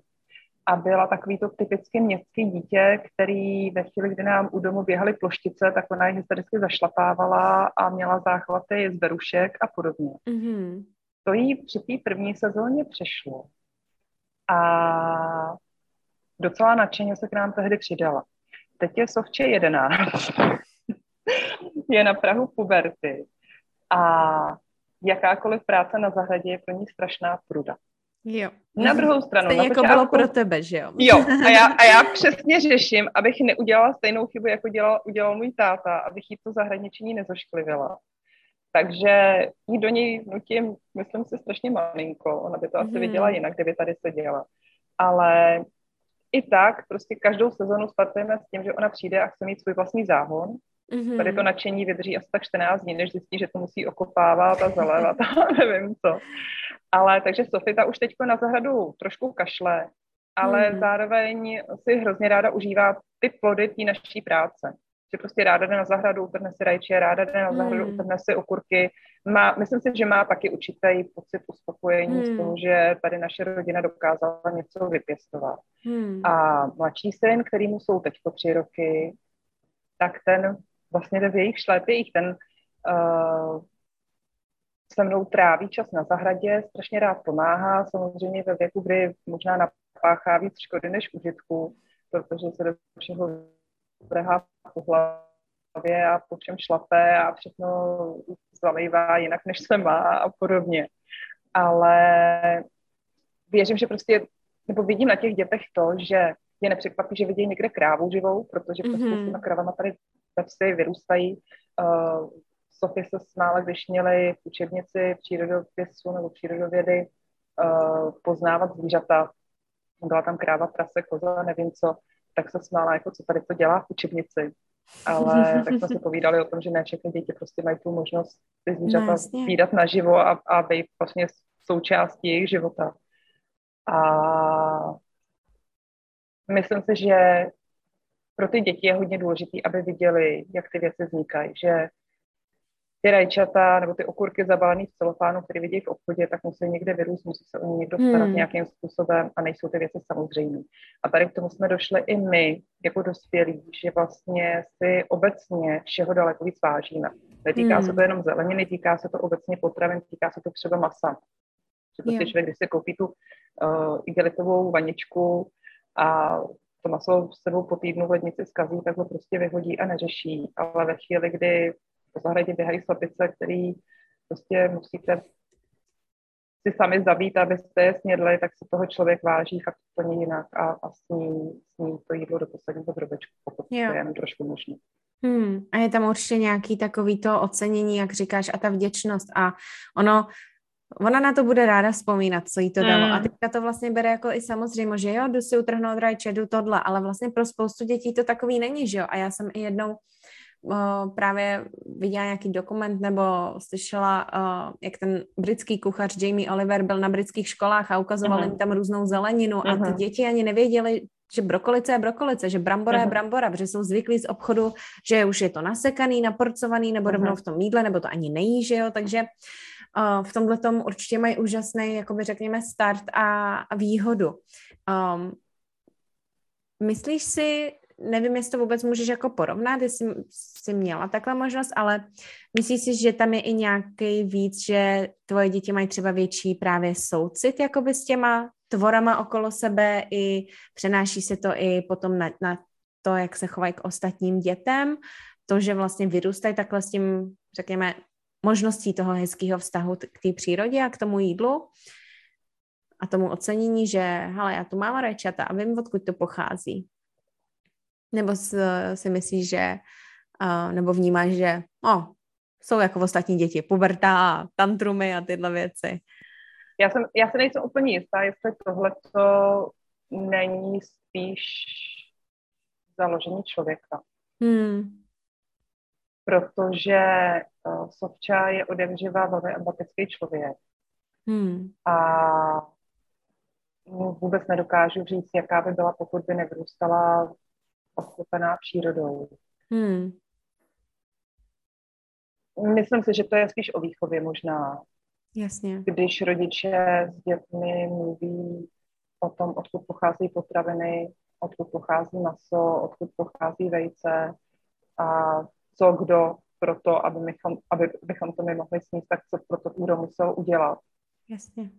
A byla takový to typicky městský dítě, který ve chvíli, kdy nám u domu běhaly ploštice, tak ona je hystericky zašlapávala a měla záchvaty z berušek a podobně. Hmm. To jí při té první sezóně přešlo a docela nadšeně se k nám tehdy přidala. Teď je Sofče jedenáct, je na prahu puberty a jakákoliv práce na zahradě je pro ní strašná pruda. Jo. Na druhou stranu. Stejně na jako bylo pro tebe, že jo? Jo, a já, a já přesně řeším, abych neudělala stejnou chybu, jako dělal, udělal můj táta, abych jí to zahradničení nezošklivila. Takže jí do něj nutím, myslím si, strašně malinko. Ona by to asi hmm. viděla jinak, kdyby tady seděla. Ale i tak prostě každou sezonu startujeme s tím, že ona přijde a chce mít svůj vlastní záhon. Hmm. Tady to nadšení vydrží asi tak čtrnáct dní, než zjistí, že to musí okopávat a zalévat a nevím co. Ale takže Sofie ta už teďko na zahradu trošku kašle, ale hmm. zároveň si hrozně ráda užívá ty plody té naší práce. Že prostě ráda jde na zahradu, utrhne si rajče, ráda jde na zahradu, mm. utrhne si okurky. Má, myslím si, že má taky určitý pocit uspokojení mm. z toho, že tady naše rodina dokázala něco vypěstovat. Mm. A mladší syn, kterýmu jsou teďko tři roky, tak ten vlastně jde v jejich šlepích, ten uh, se mnou tráví čas na zahradě, strašně rád pomáhá, samozřejmě ve věku, kdy možná napáchá víc škody než užitku, protože se do všeho vrhá po hlavě a po všem šlape a všechno zalejvá jinak, než se má a podobně. Ale věřím, že prostě, nebo vidím na těch dětech to, že je nepřekvapí, že vidějí někde krávu živou, protože mm-hmm. prostě s těma kravama tady ve vsi vyrůstají. Uh, Sofie se smála, když měli v učebnici přírodopisu nebo přírodovědy uh, poznávat zvířata. Byla tam kráva, prase, koza, nevím co. Tak se smála, jako co tady to dělá v učebnici. Ale tak jsme si povídali o tom, že ne všechny děti prostě mají tu možnost ty zvířata výdat naživo a, a být vlastně součástí jejich života. A myslím si, že pro ty děti je hodně důležité, aby viděli, jak ty věci vznikají. Že ty rajčata nebo ty okurky zabalený v celofánu, které vidí v obchodě, tak musí někde vyrůst, musí se o ně někdo starat hmm. nějakým způsobem a nejsou ty věci samozřejmé. A tady k tomu jsme došli i my, jako dospělí, že vlastně si obecně všeho daleko víc vážíme. Týká hmm. se to jenom zeleniny, týká se to obecně potravin, týká se to třeba masa. Protože člověk, když si koupí tu uh, igelitovou vaničku a to maso s sebou po týdnu v lednici zkazí, tak ho prostě vyhodí a neřeší. Ale ve chvíli, kdy po zahradě běhají slepice, který prostě musíte si sami zabít, abyste je snědli, tak se toho člověk váží fakt úplně jinak a, a sní, sní to jídlo do posledního drobečku, pokud yeah. to je trošku možné. Hmm. A je tam určitě nějaký takový to ocenění, jak říkáš, a ta vděčnost a ono, ona na to bude ráda vzpomínat, co jí to dalo. Mm. A teďka to vlastně bere jako i samozřejmě, že jo, jdu si utrhnout rajče, jdu tohle, ale vlastně pro spoustu dětí to takový není, že jo. A já jsem i jednou o, právě viděla nějaký dokument nebo slyšela, o, jak ten britský kuchař Jamie Oliver byl na britských školách a ukazoval jim mm. tam různou zeleninu mm. a ty děti ani nevěděly, že brokolice je brokolice, že brambora je brambora, protože jsou zvyklí z obchodu, že už je to nasekaný, naporcovaný, nebo rovnou v tom jídle, nebo to ani nejí, že jo, takže uh, v tomhletom určitě mají úžasný, jakoby řekněme, start a, a výhodu. Um, myslíš si, nevím, jestli to vůbec můžeš jako porovnat, jestli jsi měla takhle možnost, ale myslíš si, že tam je i nějaký víc, že tvoje děti mají třeba větší právě soucit, jakoby s těma tvorama okolo sebe i přenáší se to i potom na, na to, jak se chovají k ostatním dětem, to, že vlastně vyrůstají takhle s tím, řekněme, možností toho hezkého vztahu t- k té přírodě a k tomu jídlu a tomu ocenění, že hele, já tu mám rajčata a vím, odkud to pochází. Nebo si, si myslíš, že uh, nebo vnímáš, že oh, jsou jako ostatní děti, puberta, tantrumy a tyhle věci. Já, jsem, já se nejsem úplně jistá, jestli tohleto není spíš založení člověka. Hmm. Protože uh, Sofča je odevřivá velmi empatický člověk. Hmm. A vůbec nedokážu říct, jaká by byla, pokud by nevyrůstala obklopená přírodou. Hmm. Myslím si, že to je spíš o výchově možná. Jasně. Když rodiče s dětmi mluví o tom, odkud pochází potraviny, odkud pochází maso, odkud pochází vejce a co kdo pro to, aby bychom, aby bychom to my mohli sníst, tak co pro to kdo musel udělat. Jasně.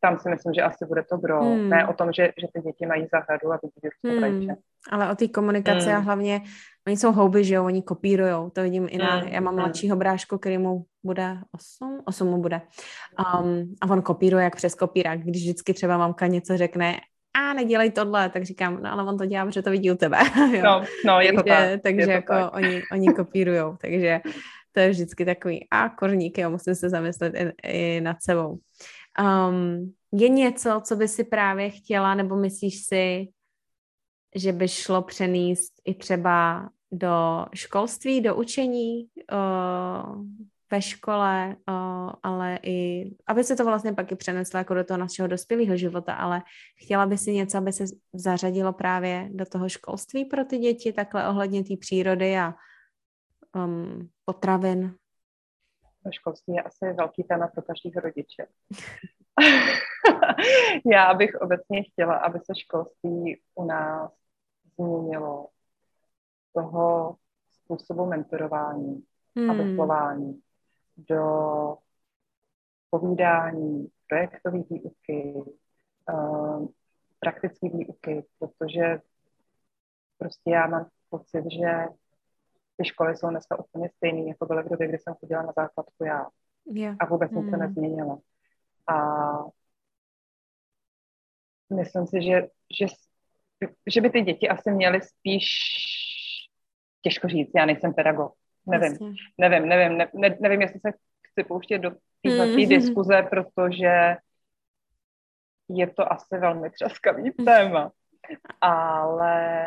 Tam si myslím, že asi bude to gro. Hmm. Ne o tom, že, že ty děti mají zahradu a vidí hmm. rajče. Ale o té komunikaci hmm. a hlavně, oni jsou houby, že jo, oni kopírujou, to vidím i na, hmm. já mám hmm. mladšího brášku, který mu bude osm, osm mu bude. Um, a on kopíruje jak přes kopírák, když vždycky třeba mamka něco řekne a nedělej tohle, tak říkám, no ale on to dělá, protože to vidí u tebe. No, no, je to takže, tak. Takže to jako tak. oni, oni kopírujou, takže to je vždycky takový a korník, jo, musím se zamyslet i, i nad sebou. Um, je něco, co by si právě chtěla, nebo myslíš si, že by šlo přenést i třeba do školství, do učení, uh, ve škole, uh, ale i, aby se to vlastně pak i přeneslo jako do toho našeho dospělého života, ale chtěla by si něco, aby se zařadilo právě do toho školství pro ty děti, takhle ohledně té přírody a um, potravin? Školství je asi velký téma pro každého rodiče. Já bych obecně chtěla, aby se školství u nás změnilo toho způsobu mentorování hmm. a vychování do povídání, projektové výuky, um, praktické výuky, protože prostě já mám pocit, že ty školy jsou dneska úplně stejný, jako byly v době, kdy jsem chodila na základku já. Yeah. A vůbec nic mm. se nezměnilo. A myslím si, že, že, že by ty děti asi měly spíš, těžko říct, já nejsem pedagog. Nevím, Jasně. nevím, nevím, ne, ne, nevím, jestli se chci pouštět do téhle mm. diskuze, protože je to asi velmi třaskavý téma. Ale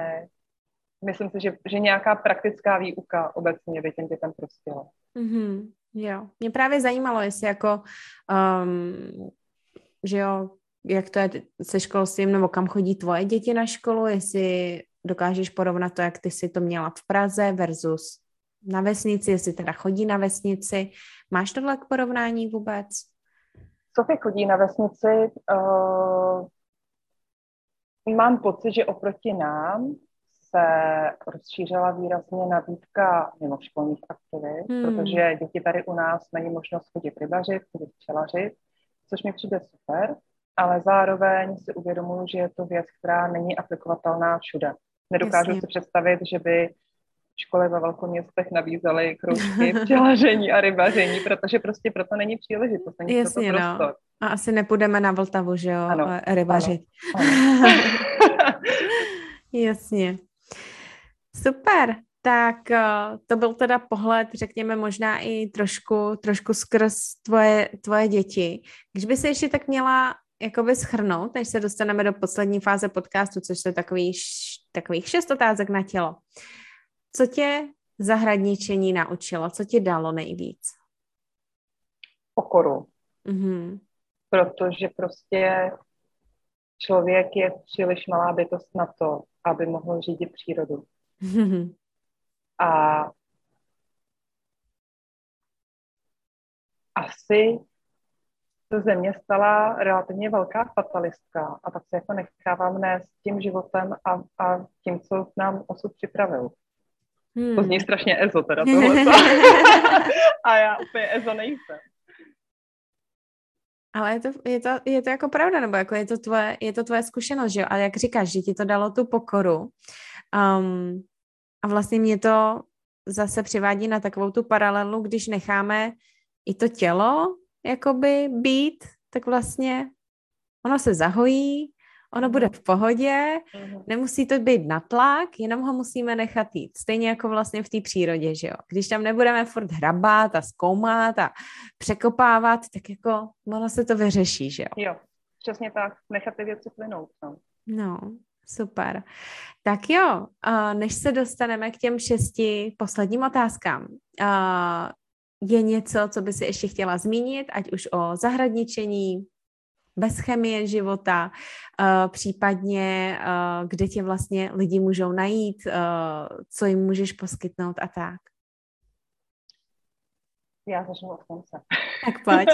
myslím si, že, že nějaká praktická výuka obecně by těm dětem prospěla. Mm-hmm, jo. Mě právě zajímalo, jestli jako, um, že jo, jak to je se školstvím, nebo kam chodí tvoje děti na školu, jestli dokážeš porovnat to, jak ty jsi to měla v Praze versus na vesnici, jestli teda chodí na vesnici. Máš tohle k porovnání vůbec? Sofie chodí na vesnici. Uh, mám pocit, že oproti nám se rozšířila výrazně nabídka mimoškolních aktivit, hmm. protože děti tady u nás mají možnost chodit rybařit, chodit včelařit, což mi přijde super, ale zároveň si uvědomuji, že je to věc, která není aplikovatelná všude. Nedokážu Jasně. si představit, že by školy ve velkoměstech nabízely kroužky včelaření a rybaření, protože prostě proto není příležitost, není Jasně, to prostor. No. A asi nepůjdeme na Vltavu, že jo, ano, rybařit. Ano, ano. Jasně. Super. Tak to byl teda pohled, řekněme, možná i trošku, trošku skrz tvoje, tvoje děti. Když by se ještě tak měla jakoby shrnout, než se dostaneme do poslední fáze podcastu, což je takový, takových šest otázek na tělo. Co tě zahradničení naučilo? Co ti dalo nejvíc? Pokoru. Mm-hmm. Protože prostě člověk je příliš malá bytost na to, aby mohl řídit přírodu. Mm-hmm. A asi to ze mě stala relativně velká fatalistka a tak se jako nechávám nést tím životem a, a tím, co nám osud připravil. Hmm. To zní strašně ezo teda tohleto. A já úplně ezo nejsem. Ale je to, je to, je to jako pravda, nebo jako je to tvoje, je to tvoje zkušenost, že jo? A jak říkáš, že ti to dalo tu pokoru. Um, a vlastně mě to zase přivádí na takovou tu paralelu, když necháme i to tělo jakoby být, tak vlastně ono se zahojí, ono bude v pohodě, nemusí to být na tlak, jenom ho musíme nechat jít. Stejně jako vlastně v té přírodě, že jo. Když tam nebudeme furt hrabat a zkoumat a překopávat, tak jako ono se to vyřeší, že jo. Jo, přesně tak. Nechat ty věci plynout. No, no super. Tak jo, než se dostaneme k těm šesti posledním otázkám, je něco, co by si ještě chtěla zmínit, ať už o zahradničení, bez chemie života, uh, případně uh, kde tě vlastně lidi můžou najít, uh, co jim můžeš poskytnout a tak. Já začnu od konce. Tak pojď.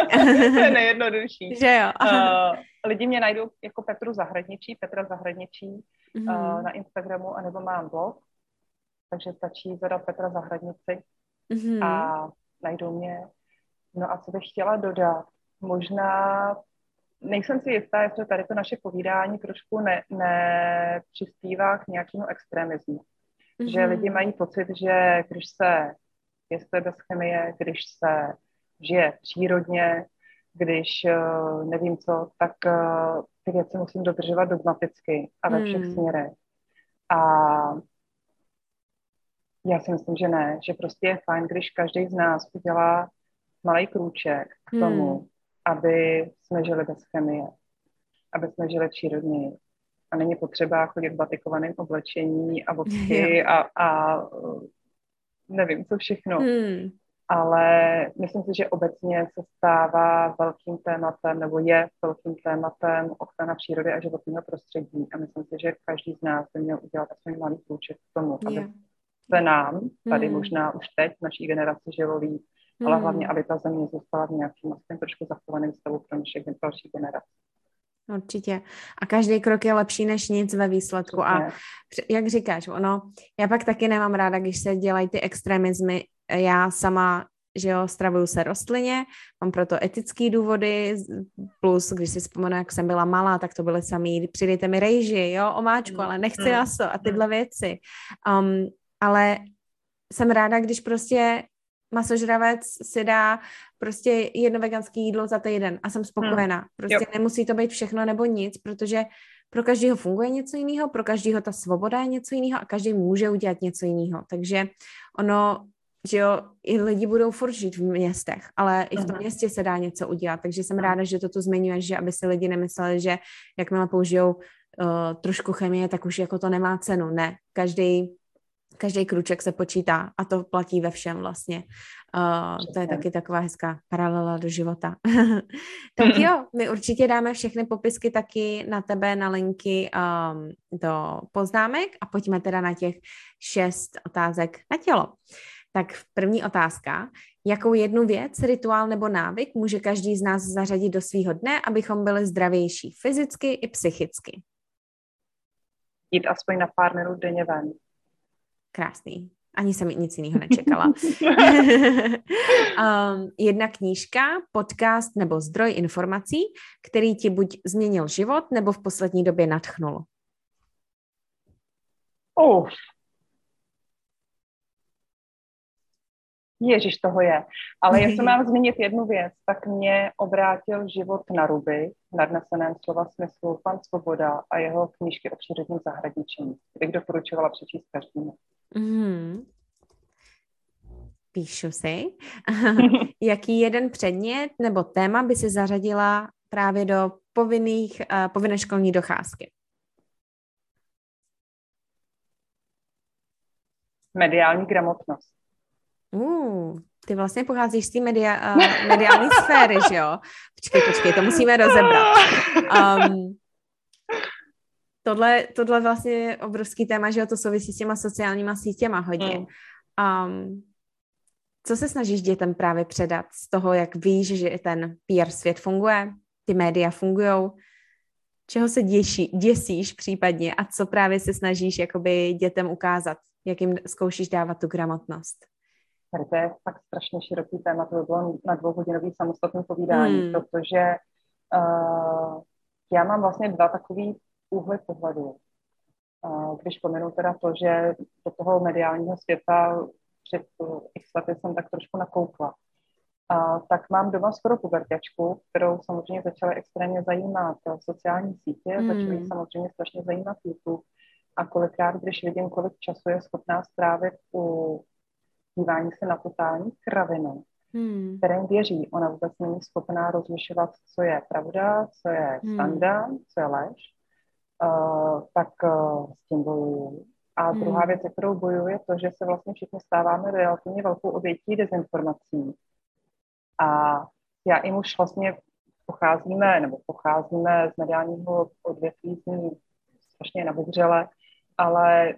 To je nejjednodušší. Že jo. Uh, lidi mě najdou jako Petru Zahradničí, Petra Zahradničí mm-hmm. uh, na Instagramu, anebo mám blog, takže stačí zadat Petra Zahradnici mm-hmm. a najdou mě. No a co bych chtěla dodat? Možná nejsem si jistá, jestli tady to naše povídání trošku nepřispívá ne k nějakému extremismu. Mm-hmm. Že lidi mají pocit, že když se pěstuje bez chemie, když se žije přírodně, když uh, nevím co, tak uh, ty věci musím dodržovat dogmaticky a ve všech mm. směrech. A já si myslím, že ne. Že prostě je fajn, když každý z nás udělá malý krůček k tomu, mm. aby jsme žili bez chemie, aby jsme žili přírodně. A není potřeba chodit v batikovaném oblečení a boxy a, a nevím, co všechno. Hmm. Ale myslím si, že obecně se stává velkým tématem, nebo je velkým tématem ochrana přírody a životního prostředí. A myslím si, že každý z nás by měl udělat svůj malý kůček k tomu, aby yeah. se nám, tady hmm. možná už teď, naší generaci žilo víc. Hmm. Ale hlavně, aby ta země zůstala v nějakým vlastně trošku zachovaným stavu pro naše další generace. Určitě. A každý krok je lepší než nic ve výsledku. Určitě. A jak říkáš, ono, já pak taky nemám ráda, když se dělají ty extremismy. Já sama, že jo, stravuju se rostlině, mám proto etické důvody, plus, když si vzpomenu, jak jsem byla malá, tak to byly samý, přidejte mi rejži, jo, omáčku, ale nechci jaso a tyhle věci. Um, ale jsem ráda, když prostě masožravec si dá prostě jedno veganské jídlo za týden a jsem spokojená. Prostě jo. Nemusí to být všechno nebo nic, protože pro každého funguje něco jiného, pro každého ta svoboda je něco jiného a každý může udělat něco jiného. Takže ono, že jo, i lidi budou furt žít v městech, ale i v tom městě se dá něco udělat. Takže jsem ráda, že to tu zmiňuješ, že aby si lidi nemysleli, že jakmile použijou uh, trošku chemie, tak už jako to nemá cenu. Ne, každý Každý kruček se počítá a to platí ve všem vlastně. Uh, to je taky taková hezká paralela do života. Tak jo, my určitě dáme všechny popisky taky na tebe, na linky um, do poznámek a pojďme teda na těch šest otázek na tělo. Tak první otázka. Jakou jednu věc, rituál nebo návyk může každý z nás zařadit do svýho dne, abychom byli zdravější fyzicky i psychicky? Jít aspoň na pár minut denně ven. Krásný. Ani jsem nic jiného nečekala. um, jedna knížka, podcast nebo zdroj informací, který ti buď změnil život, nebo v poslední době nadchnul. Oh. Ježiš, toho je. Ale jestli mám zmínit jednu věc, tak mě obrátil život na ruby, v nadneseném slova smyslu, pan Svoboda a jeho knížky o přírodním zahradničení, bych doporučovala přečíst každému. Mm. Píšu si. Jaký jeden předmět nebo téma by si zařadila právě do povinných, uh, povinné školní docházky? Mediální gramotnost. Uh, ty vlastně pocházíš z té media, uh, mediální sféry, že jo? Počkej, počkej, to musíme rozebrat. Um, Tohle, tohle vlastně je obrovský téma, že jo, to souvisí s těma sociálníma sítěma hodně. Um, co se snažíš dětem právě předat z toho, jak víš, že ten P R svět funguje, ty média fungujou, čeho se děší, děsíš případně a co právě se snažíš jakoby dětem ukázat, jak jim zkoušíš dávat tu gramotnost? To je fakt strašně široký téma, to by bylo na dvouhodinový samostatný povídání, hmm. protože uh, já mám vlastně dva takový úhly pohledu. Když pomenu teda to, že do toho mediálního světa před x lety jsem tak trošku nakoukla, a tak mám doma skoro puberťačku, kterou samozřejmě začala extrémně zajímat sociální sítě, mm. začaly samozřejmě strašně zajímat YouTube a kolikrát, když vidím, kolik času je schopná strávit u dívání se na totální kravinu, hmm. kterým věří. Ona vůbec není schopná rozlišovat, co je pravda, co je standa, hmm. co je lež. Uh, tak uh, s tím bojuju. A hmm. druhá věc, kterou bojuju, je to, že se vlastně všichni stáváme relativně velkou obětí dezinformací. A já i muž vlastně pocházíme, nebo pocházíme z mediálního odvětví, strašně nabudřele, ale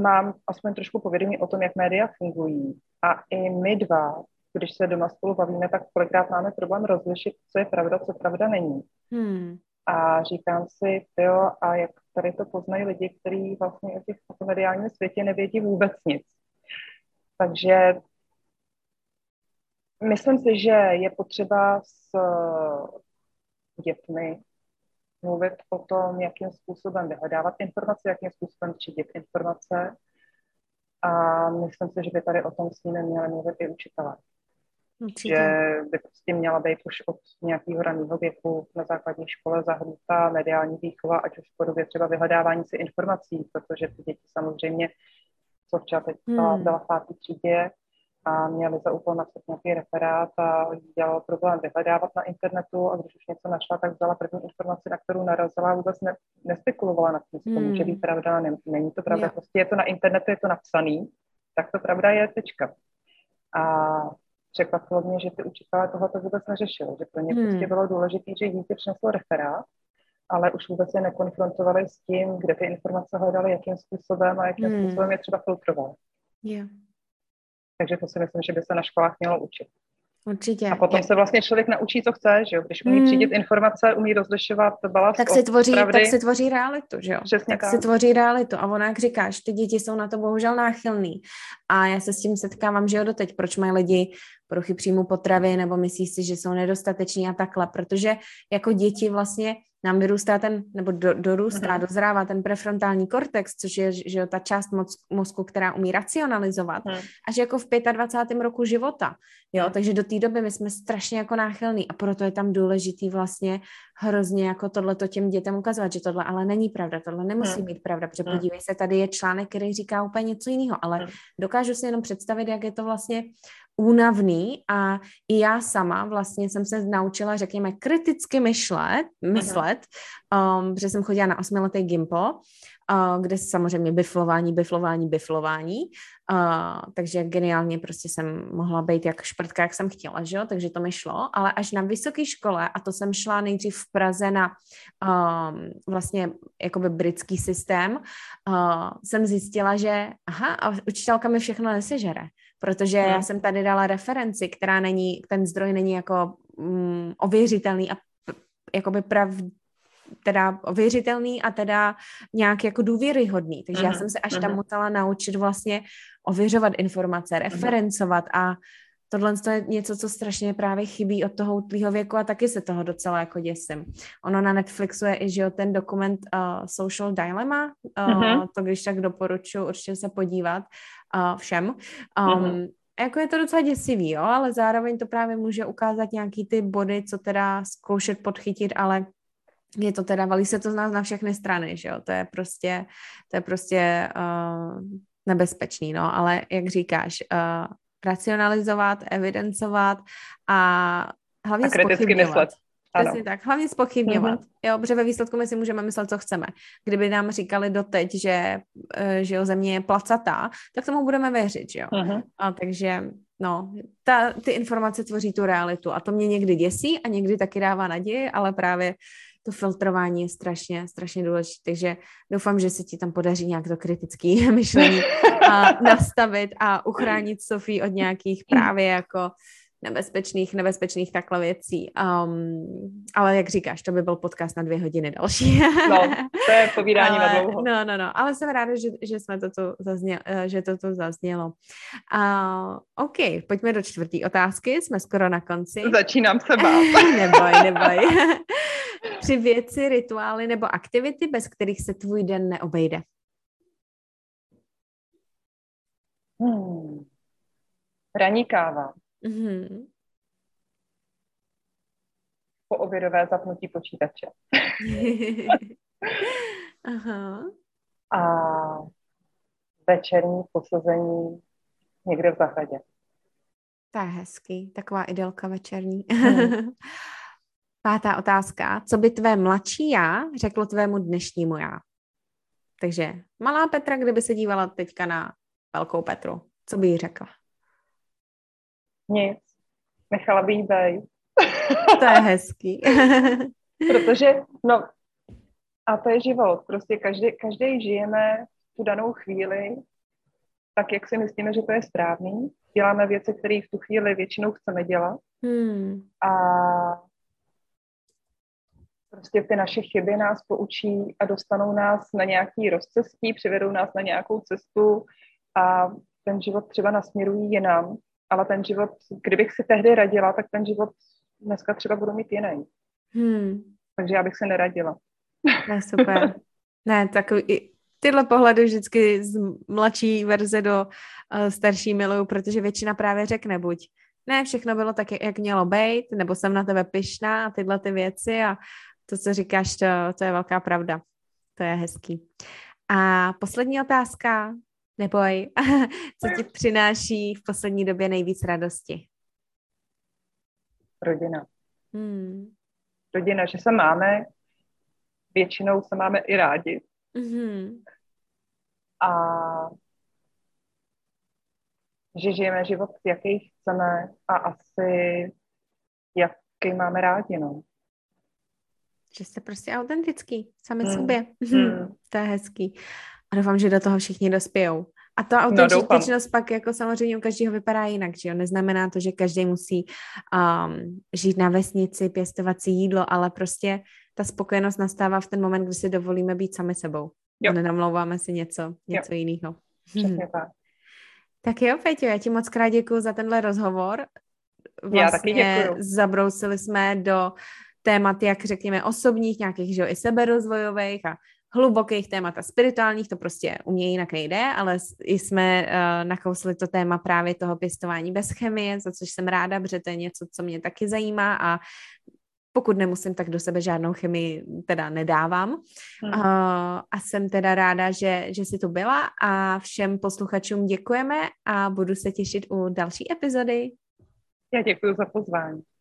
mám aspoň trošku povědomí o tom, jak média fungují. A i my dva, když se doma spolu bavíme, tak kolikrát máme problém rozlišit, co je pravda, co pravda není. Hmm. A říkám si, jo, a jak tady to poznají lidi, kteří vlastně o těch mediálním světě nevědí vůbec nic. Takže myslím si, že je potřeba s dětmi mluvit o tom, jakým způsobem vyhledávat informace, jakým způsobem třídit informace. A myslím si, že by tady o tom s nimi měli mluvit i učitelé. Určitě. Že by prostě měla být už od nějakého raného věku na základní škole zahrnutá mediální výchova, ať už v podobě třeba vyhledávání si informací, protože ty děti samozřejmě, co včera teď hmm. byla v páté třídě a měly za úkol napsat nějaký referát a dělala problém vyhledávat na internetu a když už něco našla, tak vzala první informaci, na kterou narazila a vůbec ne, nespekulovala nad tím, co to může být pravda, ne, není to pravda, yeah. prostě je to na internetu, je to napsaný, tak to pravda je tečka. A překvapilo mě, že ty učitelé tohoto vůbec neřešili, že pro ně hmm. prostě bylo důležité, že dítě přineslo referát, ale už vůbec se nekonfrontovali s tím, kde ty informace hledali, jakým způsobem a jakým hmm. způsobem je třeba filtrovat. Yeah. Takže to si myslím, že by se na školách mělo učit. Určitě. A potom je. se vlastně člověk naučí, co chce, že jo? Když umí hmm. přijít informace, umí rozlišovat balast. Tak se tvoří, tak se tvoří realitu, že jo? Přesně tak. Tak se tvoří realitu. A ona, jak říkáš, ty děti jsou na to bohužel náchylný. A já se s tím setkávám, že jo, doteď, proč mají lidi poruchy příjmu potravy nebo myslí si, že jsou nedostateční a takhle, protože jako děti vlastně nám vyrůstá ten, nebo do, dorůstá, uh-huh. dozrává ten prefrontální kortex, což je, že jo, ta část mozku, která umí racionalizovat, uh-huh. až jako v dvacátém pátém roku života, jo, uh-huh. takže do té doby my jsme strašně jako náchylní a proto je tam důležitý vlastně hrozně jako tohleto těm dětem ukazovat, že tohle ale není pravda, tohle nemusí uh-huh. být pravda, protože podívej se, tady je článek, který říká úplně něco jiného, ale uh-huh. dokážu si jenom představit, jak je to vlastně únavný a i já sama vlastně jsem se naučila, řekněme, kriticky myšlet, myslet, um, protože jsem chodila na osmiletý gimpo, uh, kde samozřejmě biflování, biflování, biflování, uh, takže geniálně prostě jsem mohla být jak šprtka, jak jsem chtěla, že jo, takže to mi šlo, ale až na vysoké škole, a to jsem šla nejdřív v Praze na um, vlastně jakoby britský systém, uh, jsem zjistila, že aha, a učitelka mi všechno nesežere. Protože já jsem tady dala referenci, která není, ten zdroj není jako mm, ověřitelný a p, jakoby prav, teda ověřitelný a teda nějak jako důvěryhodný. Takže uh-huh, já jsem se až uh-huh. tam musela naučit vlastně ověřovat informace, referencovat a tohle je něco, co strašně právě chybí od toho útlýho věku a taky se toho docela jako děsím. Ono na Netflixu je i, že jo, ten dokument uh, Social Dilemma, uh, uh-huh. to když tak doporučuji určitě se podívat uh, všem. Um, uh-huh. Jako je to docela děsivý, jo, ale zároveň to právě může ukázat nějaký ty body, co teda zkoušet podchytit, ale je to teda, valí se to z nás na všechny strany, že jo, to je prostě, to je prostě uh, nebezpečný, no, ale jak říkáš, uh, racionalizovat, evidencovat a hlavně a kriticky myslet. Přesně tak, hlavně zpochybňovat. Mm-hmm. Jo, protože ve výsledku my si můžeme myslet, co chceme. Kdyby nám říkali doteď, že, že jo, země je placatá, tak tomu budeme věřit, že jo. Mm-hmm. A takže, no, ta, ty informace tvoří tu realitu a to mě někdy děsí a někdy taky dává naději, ale právě to filtrování je strašně, strašně důležité, takže doufám, že se ti tam podaří nějak to kritické myšlení a nastavit a uchránit Sofii od nějakých právě jako nebezpečných, nebezpečných takhle věcí. Um, ale jak říkáš, to by byl podcast na dvě hodiny další. No, to je povídání ale, na dlouho. No, no, no, ale jsem ráda, že, že jsme toto zaznělo, že toto zaznělo. Uh, OK, pojďme do čtvrtý otázky, jsme skoro na konci. Začínám se bát. neboj, neboj. Tři věci, rituály nebo aktivity, bez kterých se tvůj den neobejde. Hmm. Ranní káva. Mm-hmm. Poobědové zapnutí počítače. Aha. A večerní posazení někde v zahradě. To je hezký, taková idylka večerní. Mm. Pátá otázka. Co by tvé mladší já řeklo tvému dnešnímu já? Takže malá Petra, kdyby se dívala teďka na velkou Petru, co by jí řekla? Nic. Nechala by jí bejt. To je hezký. Protože, no, a to je život. Prostě každý, každý žijeme tu danou chvíli tak, jak si myslíme, že to je správný. Děláme věci, které v tu chvíli většinou chceme dělat. Hmm. A prostě ty naše chyby nás poučí a dostanou nás na nějaký rozcestí, přivedou nás na nějakou cestu a ten život třeba nasměrují jinam. Ale ten život, kdybych si tehdy radila, tak ten život dneska třeba budu mít jiný. Hmm. Takže já bych se neradila. Ne, super. Ne, takový, tyhle pohledy vždycky z mladší verze do uh, starší miluju, protože většina právě řekne buď ne, všechno bylo tak, jak mělo být, nebo jsem na tebe pyšná a tyhle ty věci a to, co říkáš, to, to je velká pravda. To je hezký. A poslední otázka. Neboj, co ti přináší v poslední době nejvíc radosti? Rodina. Hmm. Rodina, že se máme, většinou se máme i rádi. Mm-hmm. A že žijeme život, jaký chceme a asi jaký máme rádi, no. Že jste prostě autentický, sami hmm. sobě. Hmm. To je hezký. A doufám, že do toho všichni dospějou. A ta autentičnost no, pak jako samozřejmě u každého vypadá jinak, že jo? Neznamená to, že každý musí um, žít na vesnici, pěstovat si jídlo, ale prostě ta spokojenost nastává v ten moment, kdy si dovolíme být sami sebou. Jo. A nenamlouváme si něco, něco jiného. Přesně tak. Hmm. Tak jo, Peťo, já ti moc krát děkuju za tenhle rozhovor. Vlastně já taky děkuju. Zabrousili jsme do témat, jak řekněme, osobních, nějakých, že jo, i seberozvojových a hlubokých témat a spirituálních, to prostě u mě jinak nejde, ale jsme uh, nakousli to téma právě toho pěstování bez chemie, za což jsem ráda, protože to je něco, co mě taky zajímá a pokud nemusím, tak do sebe žádnou chemii teda nedávám. Hmm. Uh, a jsem teda ráda, že, že jsi tu byla a všem posluchačům děkujeme a budu se těšit u další epizody. Já děkuji za pozvání.